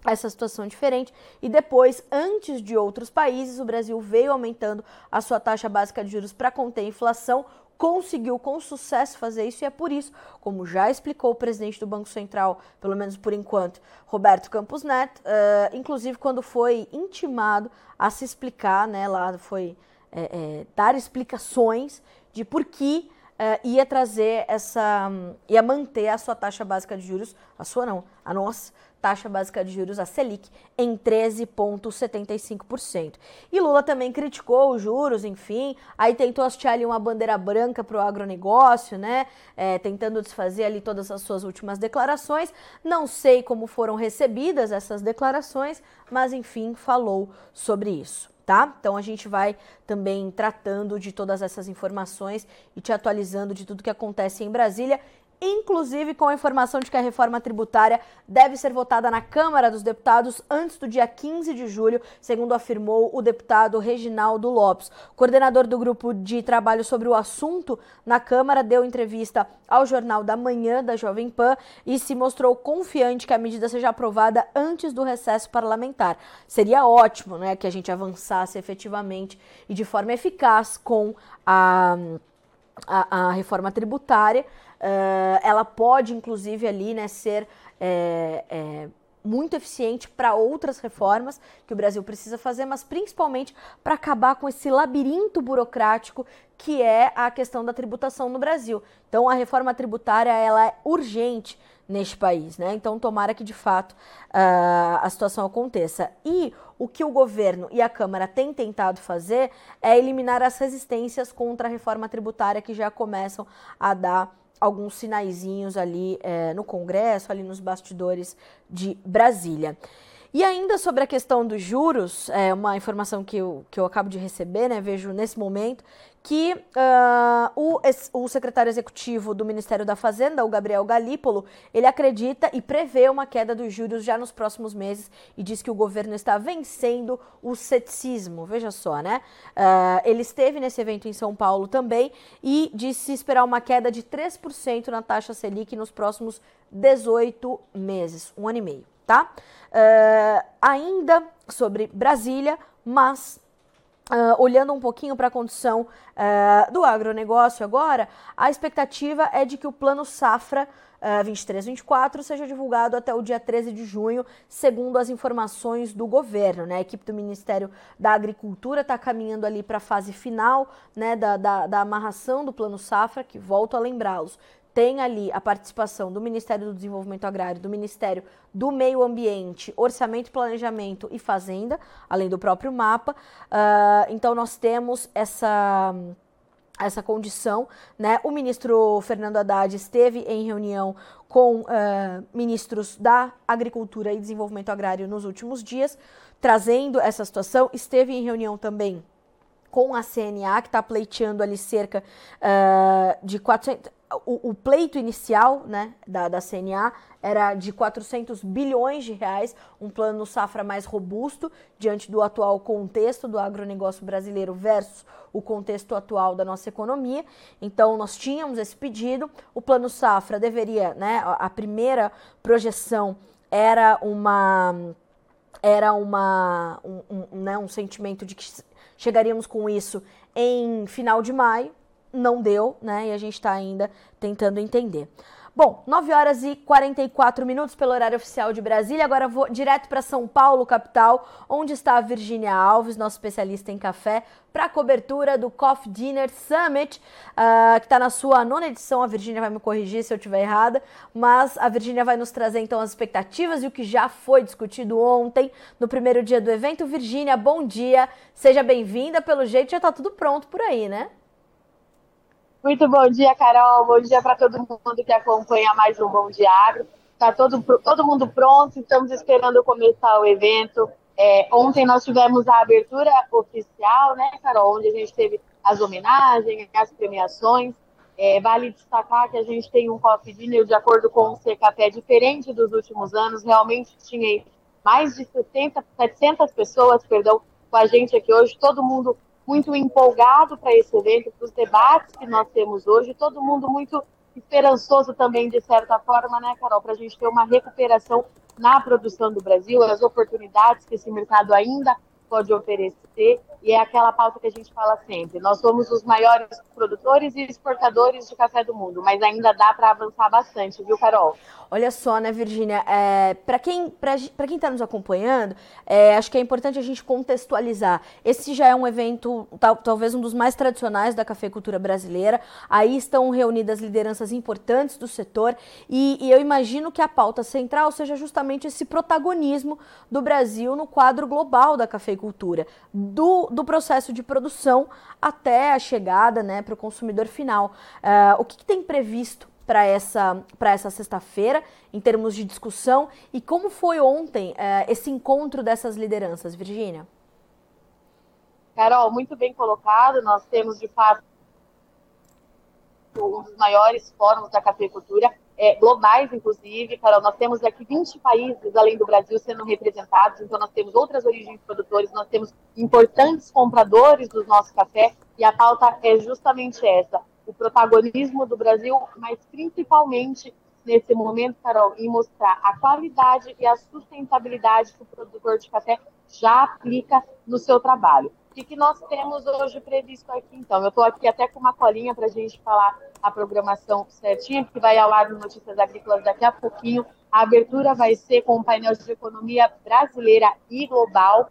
essa situação diferente, e depois, antes de outros países, o Brasil veio aumentando a sua taxa básica de juros para conter a inflação, conseguiu com sucesso fazer isso, e é por isso, como já explicou o presidente do Banco Central, pelo menos por enquanto, Roberto Campos Neto, uh, inclusive quando foi intimado a se explicar, né, lá foi é, é, dar explicações de por que Uh, ia trazer essa, um, ia manter a sua taxa básica de juros, a sua não, a nossa taxa básica de juros, a Selic, em treze vírgula setenta e cinco por cento. E Lula também criticou os juros, enfim, aí tentou hastear ali uma bandeira branca para o agronegócio, né, é, tentando desfazer ali todas as suas últimas declarações. Não sei como foram recebidas essas declarações, mas enfim, falou sobre isso. Tá? Então a gente vai também tratando de todas essas informações e te atualizando de tudo que acontece em Brasília, inclusive com a informação de que a reforma tributária deve ser votada na Câmara dos Deputados antes do dia quinze de julho, segundo afirmou o deputado Reginaldo Lopes. Coordenador do grupo de trabalho sobre o assunto na Câmara deu entrevista ao Jornal da Manhã da Jovem Pan e se mostrou confiante que a medida seja aprovada antes do recesso parlamentar. Seria ótimo, né, que a gente avançasse efetivamente e de forma eficaz com a, a, a reforma tributária. Uh, ela pode, inclusive, ali, né, ser é, é, muito eficiente para outras reformas que o Brasil precisa fazer, mas principalmente para acabar com esse labirinto burocrático que é a questão da tributação no Brasil. Então, a reforma tributária ela é urgente neste país, né? Então, tomara que, de fato, uh, a situação aconteça. E o que o governo e a Câmara têm tentado fazer é eliminar as resistências contra a reforma tributária que já começam a dar alguns sinaizinhos ali é, no Congresso, ali nos bastidores de Brasília. E ainda sobre a questão dos juros, é uma informação que eu, que eu acabo de receber, né, vejo nesse momento, que uh, o, o secretário executivo do Ministério da Fazenda, o Gabriel Galípolo, ele acredita e prevê uma queda dos juros já nos próximos meses e diz que o governo está vencendo o ceticismo, veja só, né? Uh, ele esteve nesse evento em São Paulo também e disse esperar uma queda de três por cento na taxa Selic nos próximos dezoito meses, um ano e meio. Tá? Uh, ainda sobre Brasília, mas uh, olhando um pouquinho para a condição uh, do agronegócio agora, a expectativa é de que o plano safra uh, vinte e três vinte e quatro seja divulgado até o dia treze de junho, segundo as informações do governo, né? A equipe do Ministério da Agricultura está caminhando ali para a fase final, né, da, da, da amarração do plano safra, que volto a lembrá-los. Tem ali a participação do Ministério do Desenvolvimento Agrário, do Ministério do Meio Ambiente, Orçamento, Planejamento e Fazenda, além do próprio mapa. Uh, então, nós temos essa... essa condição, né? O ministro Fernando Haddad esteve em reunião com uh, ministros da Agricultura e Desenvolvimento Agrário nos últimos dias, trazendo essa situação, esteve em reunião também com a C N A, que está pleiteando ali cerca uh, de quatrocentos... O, o pleito inicial, né, da, da C N A era de quatrocentos bilhões de reais, um plano safra mais robusto diante do atual contexto do agronegócio brasileiro versus o contexto atual da nossa economia. Então, nós tínhamos esse pedido, o plano safra deveria, né, a primeira projeção era uma... era uma, um, um, né, um sentimento de que chegaríamos com isso em final de maio, não deu, né, e a gente está ainda tentando entender. Bom, nove horas e quarenta e quatro minutos pelo horário oficial de Brasília, agora vou direto para São Paulo, capital, onde está a Virgínia Alves, nossa especialista em café, para a cobertura do Coffee Dinner Summit, uh, que está na sua nona edição. A Virgínia vai me corrigir se eu estiver errada, mas a Virgínia vai nos trazer então as expectativas e o que já foi discutido ontem no primeiro dia do evento. Virgínia, bom dia, seja bem-vinda, pelo jeito já está tudo pronto por aí, né? Muito bom dia, Carol. Bom dia para todo mundo que acompanha mais um Bom Dia Agro. Está todo, todo mundo pronto, estamos esperando começar o evento. É, ontem nós tivemos a abertura oficial, né, Carol, onde a gente teve as homenagens, as premiações. É, vale destacar que a gente tem um coffee dinner, de acordo com o Cecafé, diferente dos últimos anos. Realmente tinha mais de setecentas pessoas, perdão, com a gente aqui hoje, todo mundo muito empolgado para esse evento, para os debates que nós temos hoje, todo mundo muito esperançoso também, de certa forma, né, Carol, para a gente ter uma recuperação na produção do Brasil, as oportunidades que esse mercado ainda pode oferecer, e é aquela pauta que a gente fala sempre. Nós somos os maiores produtores e exportadores de café do mundo, mas ainda dá para avançar bastante, viu, Carol? Olha só, né, Virgínia, é, para quem para quem está nos acompanhando, é, acho que é importante a gente contextualizar. Esse já é um evento, tal, talvez um dos mais tradicionais da cafeicultura brasileira. Aí estão reunidas lideranças importantes do setor e, e eu imagino que a pauta central seja justamente esse protagonismo do Brasil no quadro global da cafeicultura, do, do processo de produção até a chegada, né, para o consumidor final. Uh, o que, que tem previsto para essa, para essa sexta-feira, em termos de discussão, e como foi ontem uh, esse encontro dessas lideranças, Virgínia? Carol, muito bem colocado. Nós temos, de fato, um dos maiores fóruns da cafeicultura, é, globais, inclusive, Carol. Nós temos aqui vinte países, além do Brasil, sendo representados, então nós temos outras origens de produtores, nós temos importantes compradores do nosso café, e a pauta é justamente essa, o protagonismo do Brasil, mas principalmente nesse momento, Carol, em mostrar a qualidade e a sustentabilidade que o produtor de café já aplica no seu trabalho. O que, que nós temos hoje previsto aqui, então? Eu estou aqui até com uma colinha para a gente falar a programação certinha, que vai ao ar no Notícias Agrícolas daqui a pouquinho. A abertura vai ser com o painel de economia brasileira e global,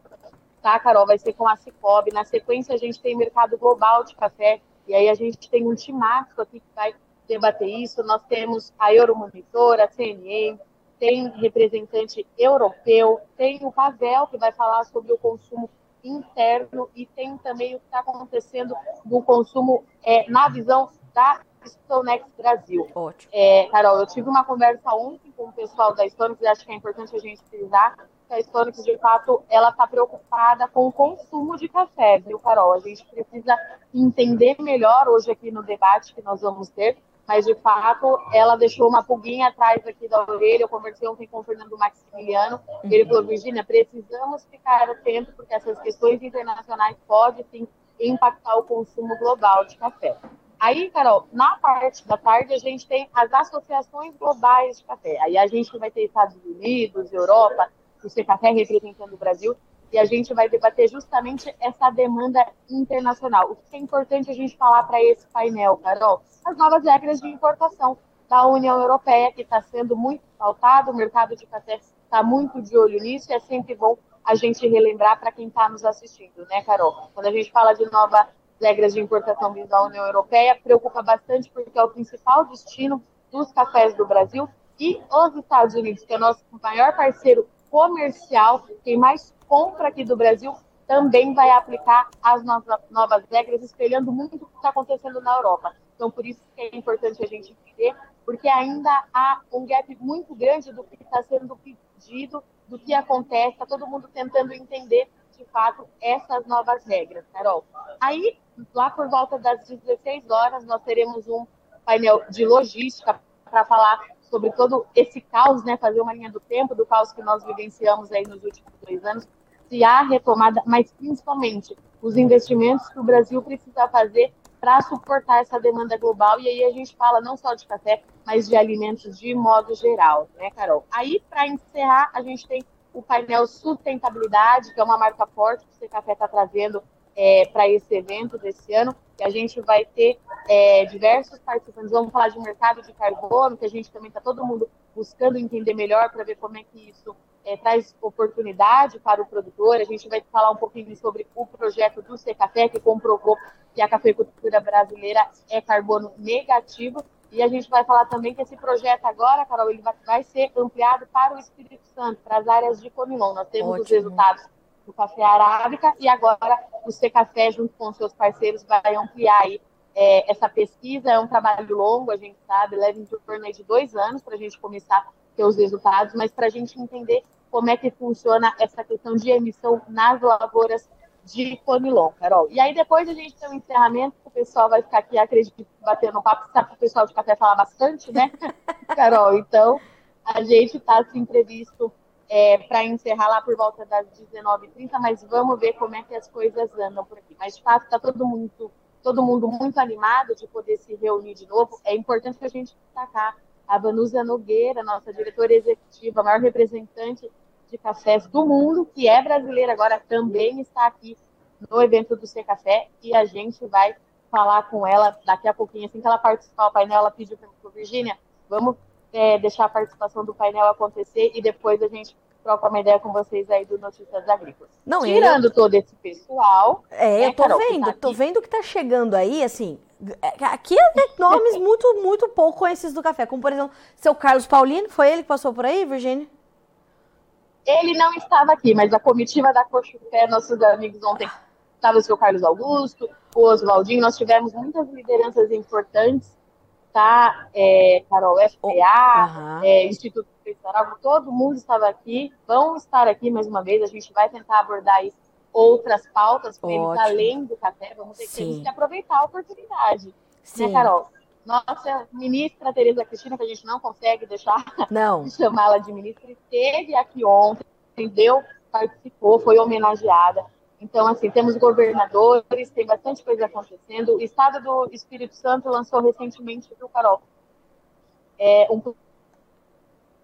tá, Carol? Vai ser com a Cicobi. Na sequência, a gente tem mercado global de café, e aí a gente tem um timático aqui que vai debater isso. Nós temos a Euromonitor, a C N A, tem representante europeu, tem o Pavel, que vai falar sobre o consumo interno, e tem também o que está acontecendo no consumo é, na visão da Stonex Brasil. Ótimo. É, Carol, eu tive uma conversa ontem com o pessoal da Stonex, e acho que é importante a gente frisar que a Stonex, de fato, ela está preocupada com o consumo de café, viu, Carol? A gente precisa entender melhor hoje aqui no debate que nós vamos ter, mas, de fato, ela deixou uma pulguinha atrás aqui da orelha. Eu conversei ontem com o Fernando Maximiliano, ele falou, Virgínia, precisamos ficar atentos, porque essas questões internacionais podem, sim, impactar o consumo global de café. Aí, Carol, na parte da tarde, a gente tem as associações globais de café. Aí a gente vai ter Estados Unidos, Europa, o Cecafé representando o Brasil, e a gente vai debater justamente essa demanda internacional. O que é importante a gente falar para esse painel, Carol? As novas regras de importação da União Europeia, que está sendo muito pautado, o mercado de café está muito de olho nisso, e é sempre bom a gente relembrar para quem está nos assistindo, né, Carol? Quando a gente fala de novas regras de importação da União Europeia, preocupa bastante porque é o principal destino dos cafés do Brasil, e os Estados Unidos, que é o nosso maior parceiro comercial, quem mais compra aqui do Brasil, também vai aplicar as novas regras, espelhando muito o que está acontecendo na Europa. Então, por isso que é importante a gente entender, porque ainda há um gap muito grande do que está sendo pedido, do que acontece, está todo mundo tentando entender, de fato, essas novas regras, Carol. Aí, lá por volta das dezesseis horas, nós teremos um painel de logística para falar sobre todo esse caos, né, fazer uma linha do tempo do caos que nós vivenciamos aí nos últimos dois anos, se há retomada, mas principalmente os investimentos que o Brasil precisa fazer para suportar essa demanda global, e aí a gente fala não só de café, mas de alimentos de modo geral, né, Carol? Aí, para encerrar, a gente tem o painel Sustentabilidade, que é uma marca forte que o Cecafé está trazendo é, para esse evento desse ano, que a gente vai ter é, diversos participantes. Vamos falar de mercado de carbono, que a gente também está todo mundo buscando entender melhor para ver como é que isso é, traz oportunidade para o produtor. A gente vai falar um pouquinho sobre o projeto do Cecafé, que comprovou que a cafeicultura brasileira é carbono negativo. E a gente vai falar também que esse projeto agora, Carol, ele vai ser ampliado para o Espírito Santo, para as áreas de Conilon. Nós temos Ótimo. Os resultados do Café Arábica, e agora o Cecafé, junto com seus parceiros, vai ampliar aí, é, essa pesquisa. É um trabalho longo, a gente sabe, leva em torno de dois anos para a gente começar a ter os resultados, mas para a gente entender como é que funciona essa questão de emissão nas lavouras de Conilon, Carol. E aí depois a gente tem um encerramento, o pessoal vai ficar aqui, acredito, batendo papo, sabe que o pessoal de café fala bastante, né, Carol? Então, a gente está, assim, previsto É, para encerrar lá por volta das dezenove e trinta, mas vamos ver como é que as coisas andam por aqui. Mas, de fato, está todo mundo, todo mundo muito animado de poder se reunir de novo. É importante que a gente destacar a Vanusa Nogueira, nossa diretora executiva, a maior representante de cafés do mundo, que é brasileira agora, também está aqui no evento do Cecafé, e a gente vai falar com ela daqui a pouquinho. Assim que ela participar do painel, ela pediu para a Virgínia, vamos é, deixar a participação do painel acontecer e depois a gente troca uma ideia com vocês aí do Notícias Agrícolas. Não, Tirando eu... todo esse pessoal... É, né, eu tô Carol, vendo, tá tô vendo que tá chegando aí, assim... Aqui tem nomes muito, muito pouco conhecidos do café, como, por exemplo, seu Carlos Paulino, foi ele que passou por aí, Virgínia? Ele não estava aqui, mas a comitiva da Cooxupé, nossos amigos ontem, estava o seu Carlos Augusto, o Oswaldinho, nós tivemos muitas lideranças importantes, tá, é, Carol, F P A, uhum. é, Instituto Federal, todo mundo estava aqui, vão estar aqui mais uma vez, a gente vai tentar abordar isso, outras pautas para ele estar além do café, vamos ter Sim. que aproveitar a oportunidade, Sim. né, Carol? Nossa ministra Tereza Cristina, que a gente não consegue deixar não. de chamá-la de ministra, esteve aqui ontem, entendeu? Participou, foi homenageada. Então, assim, temos governadores, tem bastante coisa acontecendo. O estado do Espírito Santo lançou recentemente, viu, Carol? É, um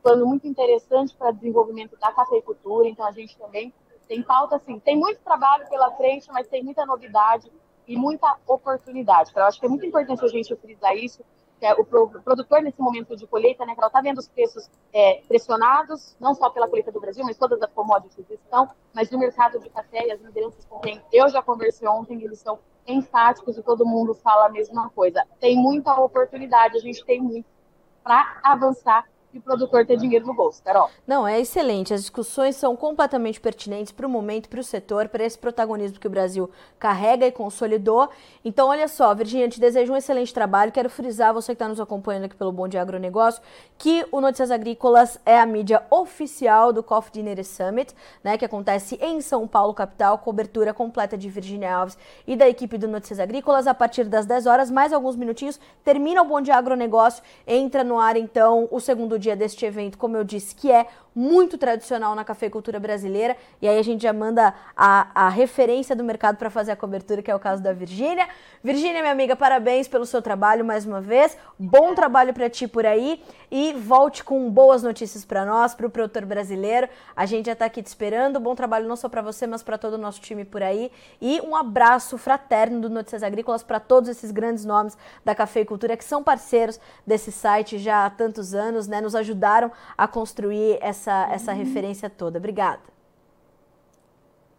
plano muito interessante para desenvolvimento da cafeicultura, então a gente também tem pauta, assim, tem muito trabalho pela frente, mas tem muita novidade e muita oportunidade. Eu acho que é muito importante a gente frisar isso, que é o produtor nesse momento de colheita, né, que ela está vendo os preços é, pressionados, não só pela colheita do Brasil, mas todas as commodities estão, mas no mercado de café e as lideranças com quem eu já conversei ontem, eles são enfáticos e todo mundo fala a mesma coisa. Tem muita oportunidade, a gente tem muito para avançar e o produtor ter dinheiro no bolso, Carol. Não, é excelente. As discussões são completamente pertinentes para o momento, para o setor, para esse protagonismo que o Brasil carrega e consolidou. Então, olha só, Virgínia, te desejo um excelente trabalho. Quero frisar, você que está nos acompanhando aqui pelo Bom Dia Agronegócio, que o Notícias Agrícolas é a mídia oficial do Coffee Dinner Summit, né, que acontece em São Paulo, capital. Cobertura completa de Virgínia Alves e da equipe do Notícias Agrícolas a partir das dez horas, mais alguns minutinhos. Termina o Bom Dia Agronegócio, entra no ar, então, o segundo dia deste evento, como eu disse, que é muito tradicional na cafeicultura brasileira, e aí a gente já manda a, a referência do mercado para fazer a cobertura, que é o caso da Virgínia. Virgínia, minha amiga, parabéns pelo seu trabalho mais uma vez, bom trabalho para ti por aí, e volte com boas notícias para nós, para o produtor brasileiro. A gente já está aqui te esperando, bom trabalho não só para você, mas para todo o nosso time por aí, e um abraço fraterno do Notícias Agrícolas para todos esses grandes nomes da cafeicultura que são parceiros desse site já há tantos anos, né, nos ajudaram a construir essa, essa uhum. referência toda. Obrigada.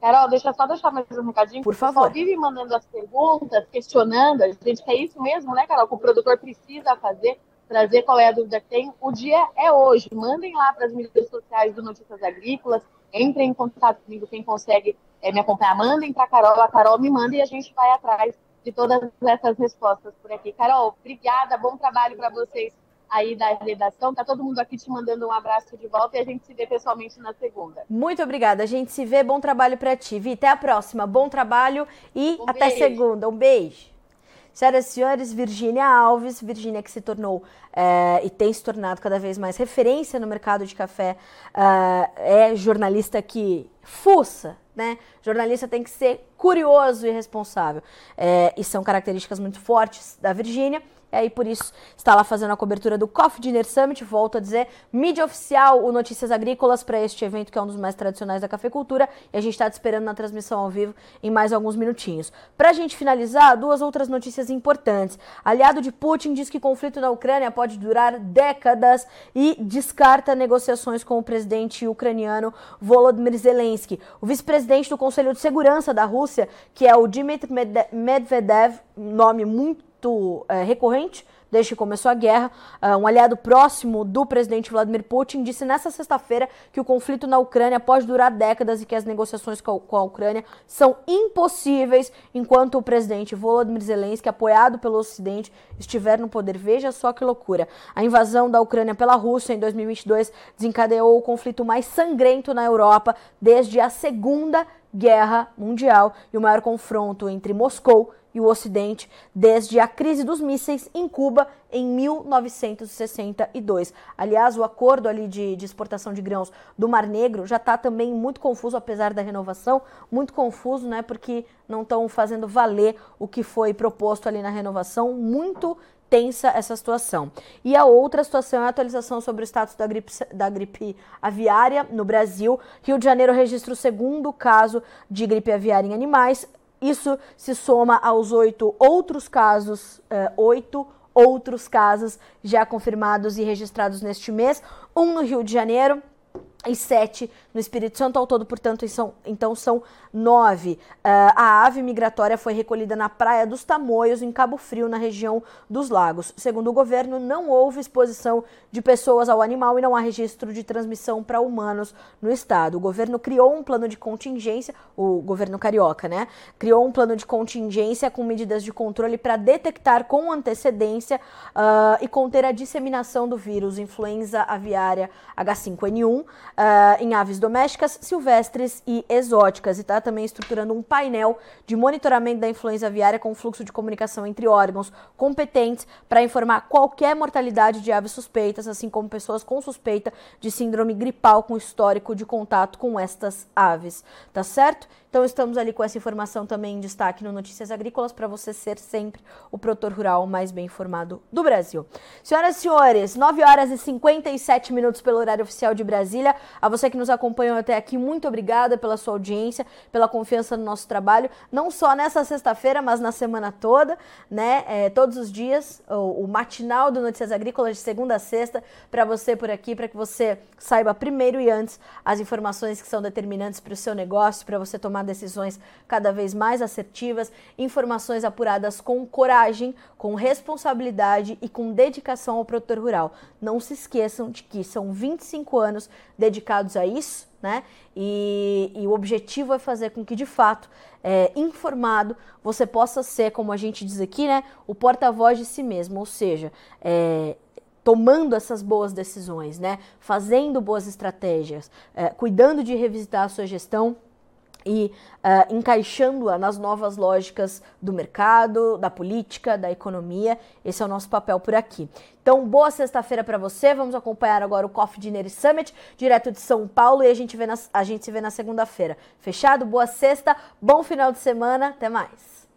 Carol, deixa eu só deixar mais um recadinho. Por favor. O pessoal vive mandando as perguntas, questionando. A gente quer isso mesmo, né, Carol? Que o produtor precisa fazer, trazer qual é a dúvida que tem. O dia é hoje. Mandem lá para as mídias sociais do Notícias Agrícolas. Entrem em contato comigo, quem consegue é, me acompanhar. Mandem para a Carol. A Carol me manda e a gente vai atrás de todas essas respostas por aqui. Carol, obrigada. Bom trabalho para vocês aí da redação, tá todo mundo aqui te mandando um abraço de volta e a gente se vê pessoalmente na segunda. Muito obrigada, a gente se vê, bom trabalho pra ti, Vi, até a próxima, bom trabalho e um até beijo. Segunda, um beijo. Senhoras e senhores, Virgínia Alves, Virgínia que se tornou é, e tem se tornado cada vez mais referência no mercado de café, é, é jornalista que fuça, né? Jornalista tem que ser curioso e responsável, é, e são características muito fortes da Virgínia. E aí, por isso, está lá fazendo a cobertura do Coffee Dinner Summit, volto a dizer, mídia oficial, o Notícias Agrícolas, para este evento que é um dos mais tradicionais da cafeicultura, e a gente está te esperando na transmissão ao vivo em mais alguns minutinhos. Para a gente finalizar, duas outras notícias importantes. Aliado de Putin diz que conflito na Ucrânia pode durar décadas e descarta negociações com o presidente ucraniano Volodymyr Zelensky. O vice-presidente do Conselho de Segurança da Rússia, que é o Dmitry Medvedev, nome muito recorrente desde que começou a guerra, um aliado próximo do presidente Vladimir Putin disse nesta sexta-feira que o conflito na Ucrânia pode durar décadas e que as negociações com a Ucrânia são impossíveis enquanto o presidente Volodymyr Zelensky, apoiado pelo Ocidente, estiver no poder. Veja só que loucura. A invasão da Ucrânia pela Rússia em dois mil e vinte e dois desencadeou o conflito mais sangrento na Europa desde a Segunda Guerra Mundial e o maior confronto entre Moscou e o Ocidente desde a crise dos mísseis em Cuba em mil novecentos e sessenta e dois. Aliás, o acordo ali de, de exportação de grãos do Mar Negro já está também muito confuso, apesar da renovação, muito confuso, né? Porque não estão fazendo valer o que foi proposto ali na renovação, muito tensa essa situação. E a outra situação é a atualização sobre o status da gripe, da gripe aviária no Brasil. Rio de Janeiro registra o segundo caso de gripe aviária em animais. Isso se soma aos oito outros casos, eh, oito outros casos já confirmados e registrados neste mês, um no Rio de Janeiro e sete no Espírito Santo, ao todo, portanto, são, então são nove. Uh, a ave migratória foi recolhida na Praia dos Tamoios, em Cabo Frio, na região dos Lagos. Segundo o governo, não houve exposição de pessoas ao animal e não há registro de transmissão para humanos no estado. O governo criou um plano de contingência, o governo carioca, né? Criou um plano de contingência com medidas de controle para detectar com antecedência uh, e conter a disseminação do vírus influenza aviária H cinco N um. Uh, em aves domésticas, silvestres e exóticas, e está também estruturando um painel de monitoramento da influenza aviária com fluxo de comunicação entre órgãos competentes para informar qualquer mortalidade de aves suspeitas, assim como pessoas com suspeita de síndrome gripal com histórico de contato com estas aves, tá certo? Então estamos ali com essa informação também em destaque no Notícias Agrícolas para você ser sempre o produtor rural mais bem informado do Brasil. Senhoras e senhores, nove horas e cinquenta e sete minutos pelo horário oficial de Brasília. A você que nos acompanhou até aqui, muito obrigada pela sua audiência, pela confiança no nosso trabalho, não só nessa sexta-feira, mas na semana toda, né? É, todos os dias, o, o matinal do Notícias Agrícolas de segunda a sexta para você por aqui, para que você saiba primeiro e antes as informações que são determinantes para o seu negócio, para você tomar decisões cada vez mais assertivas, informações apuradas com coragem, com responsabilidade e com dedicação ao produtor rural. Não se esqueçam de que são vinte e cinco anos dedicados a isso, né? E, e o objetivo é fazer com que, de fato, é, informado, você possa ser, como a gente diz aqui, né, o porta-voz de si mesmo, ou seja, é, tomando essas boas decisões, né, fazendo boas estratégias, é, cuidando de revisitar a sua gestão, e uh, encaixando-a nas novas lógicas do mercado, da política, da economia. Esse é o nosso papel por aqui. Então, boa sexta-feira para você. Vamos acompanhar agora o Coffee Dinner Summit, direto de São Paulo, e a gente, vê na, a gente se vê na segunda-feira. Fechado? Boa sexta, bom final de semana, até mais!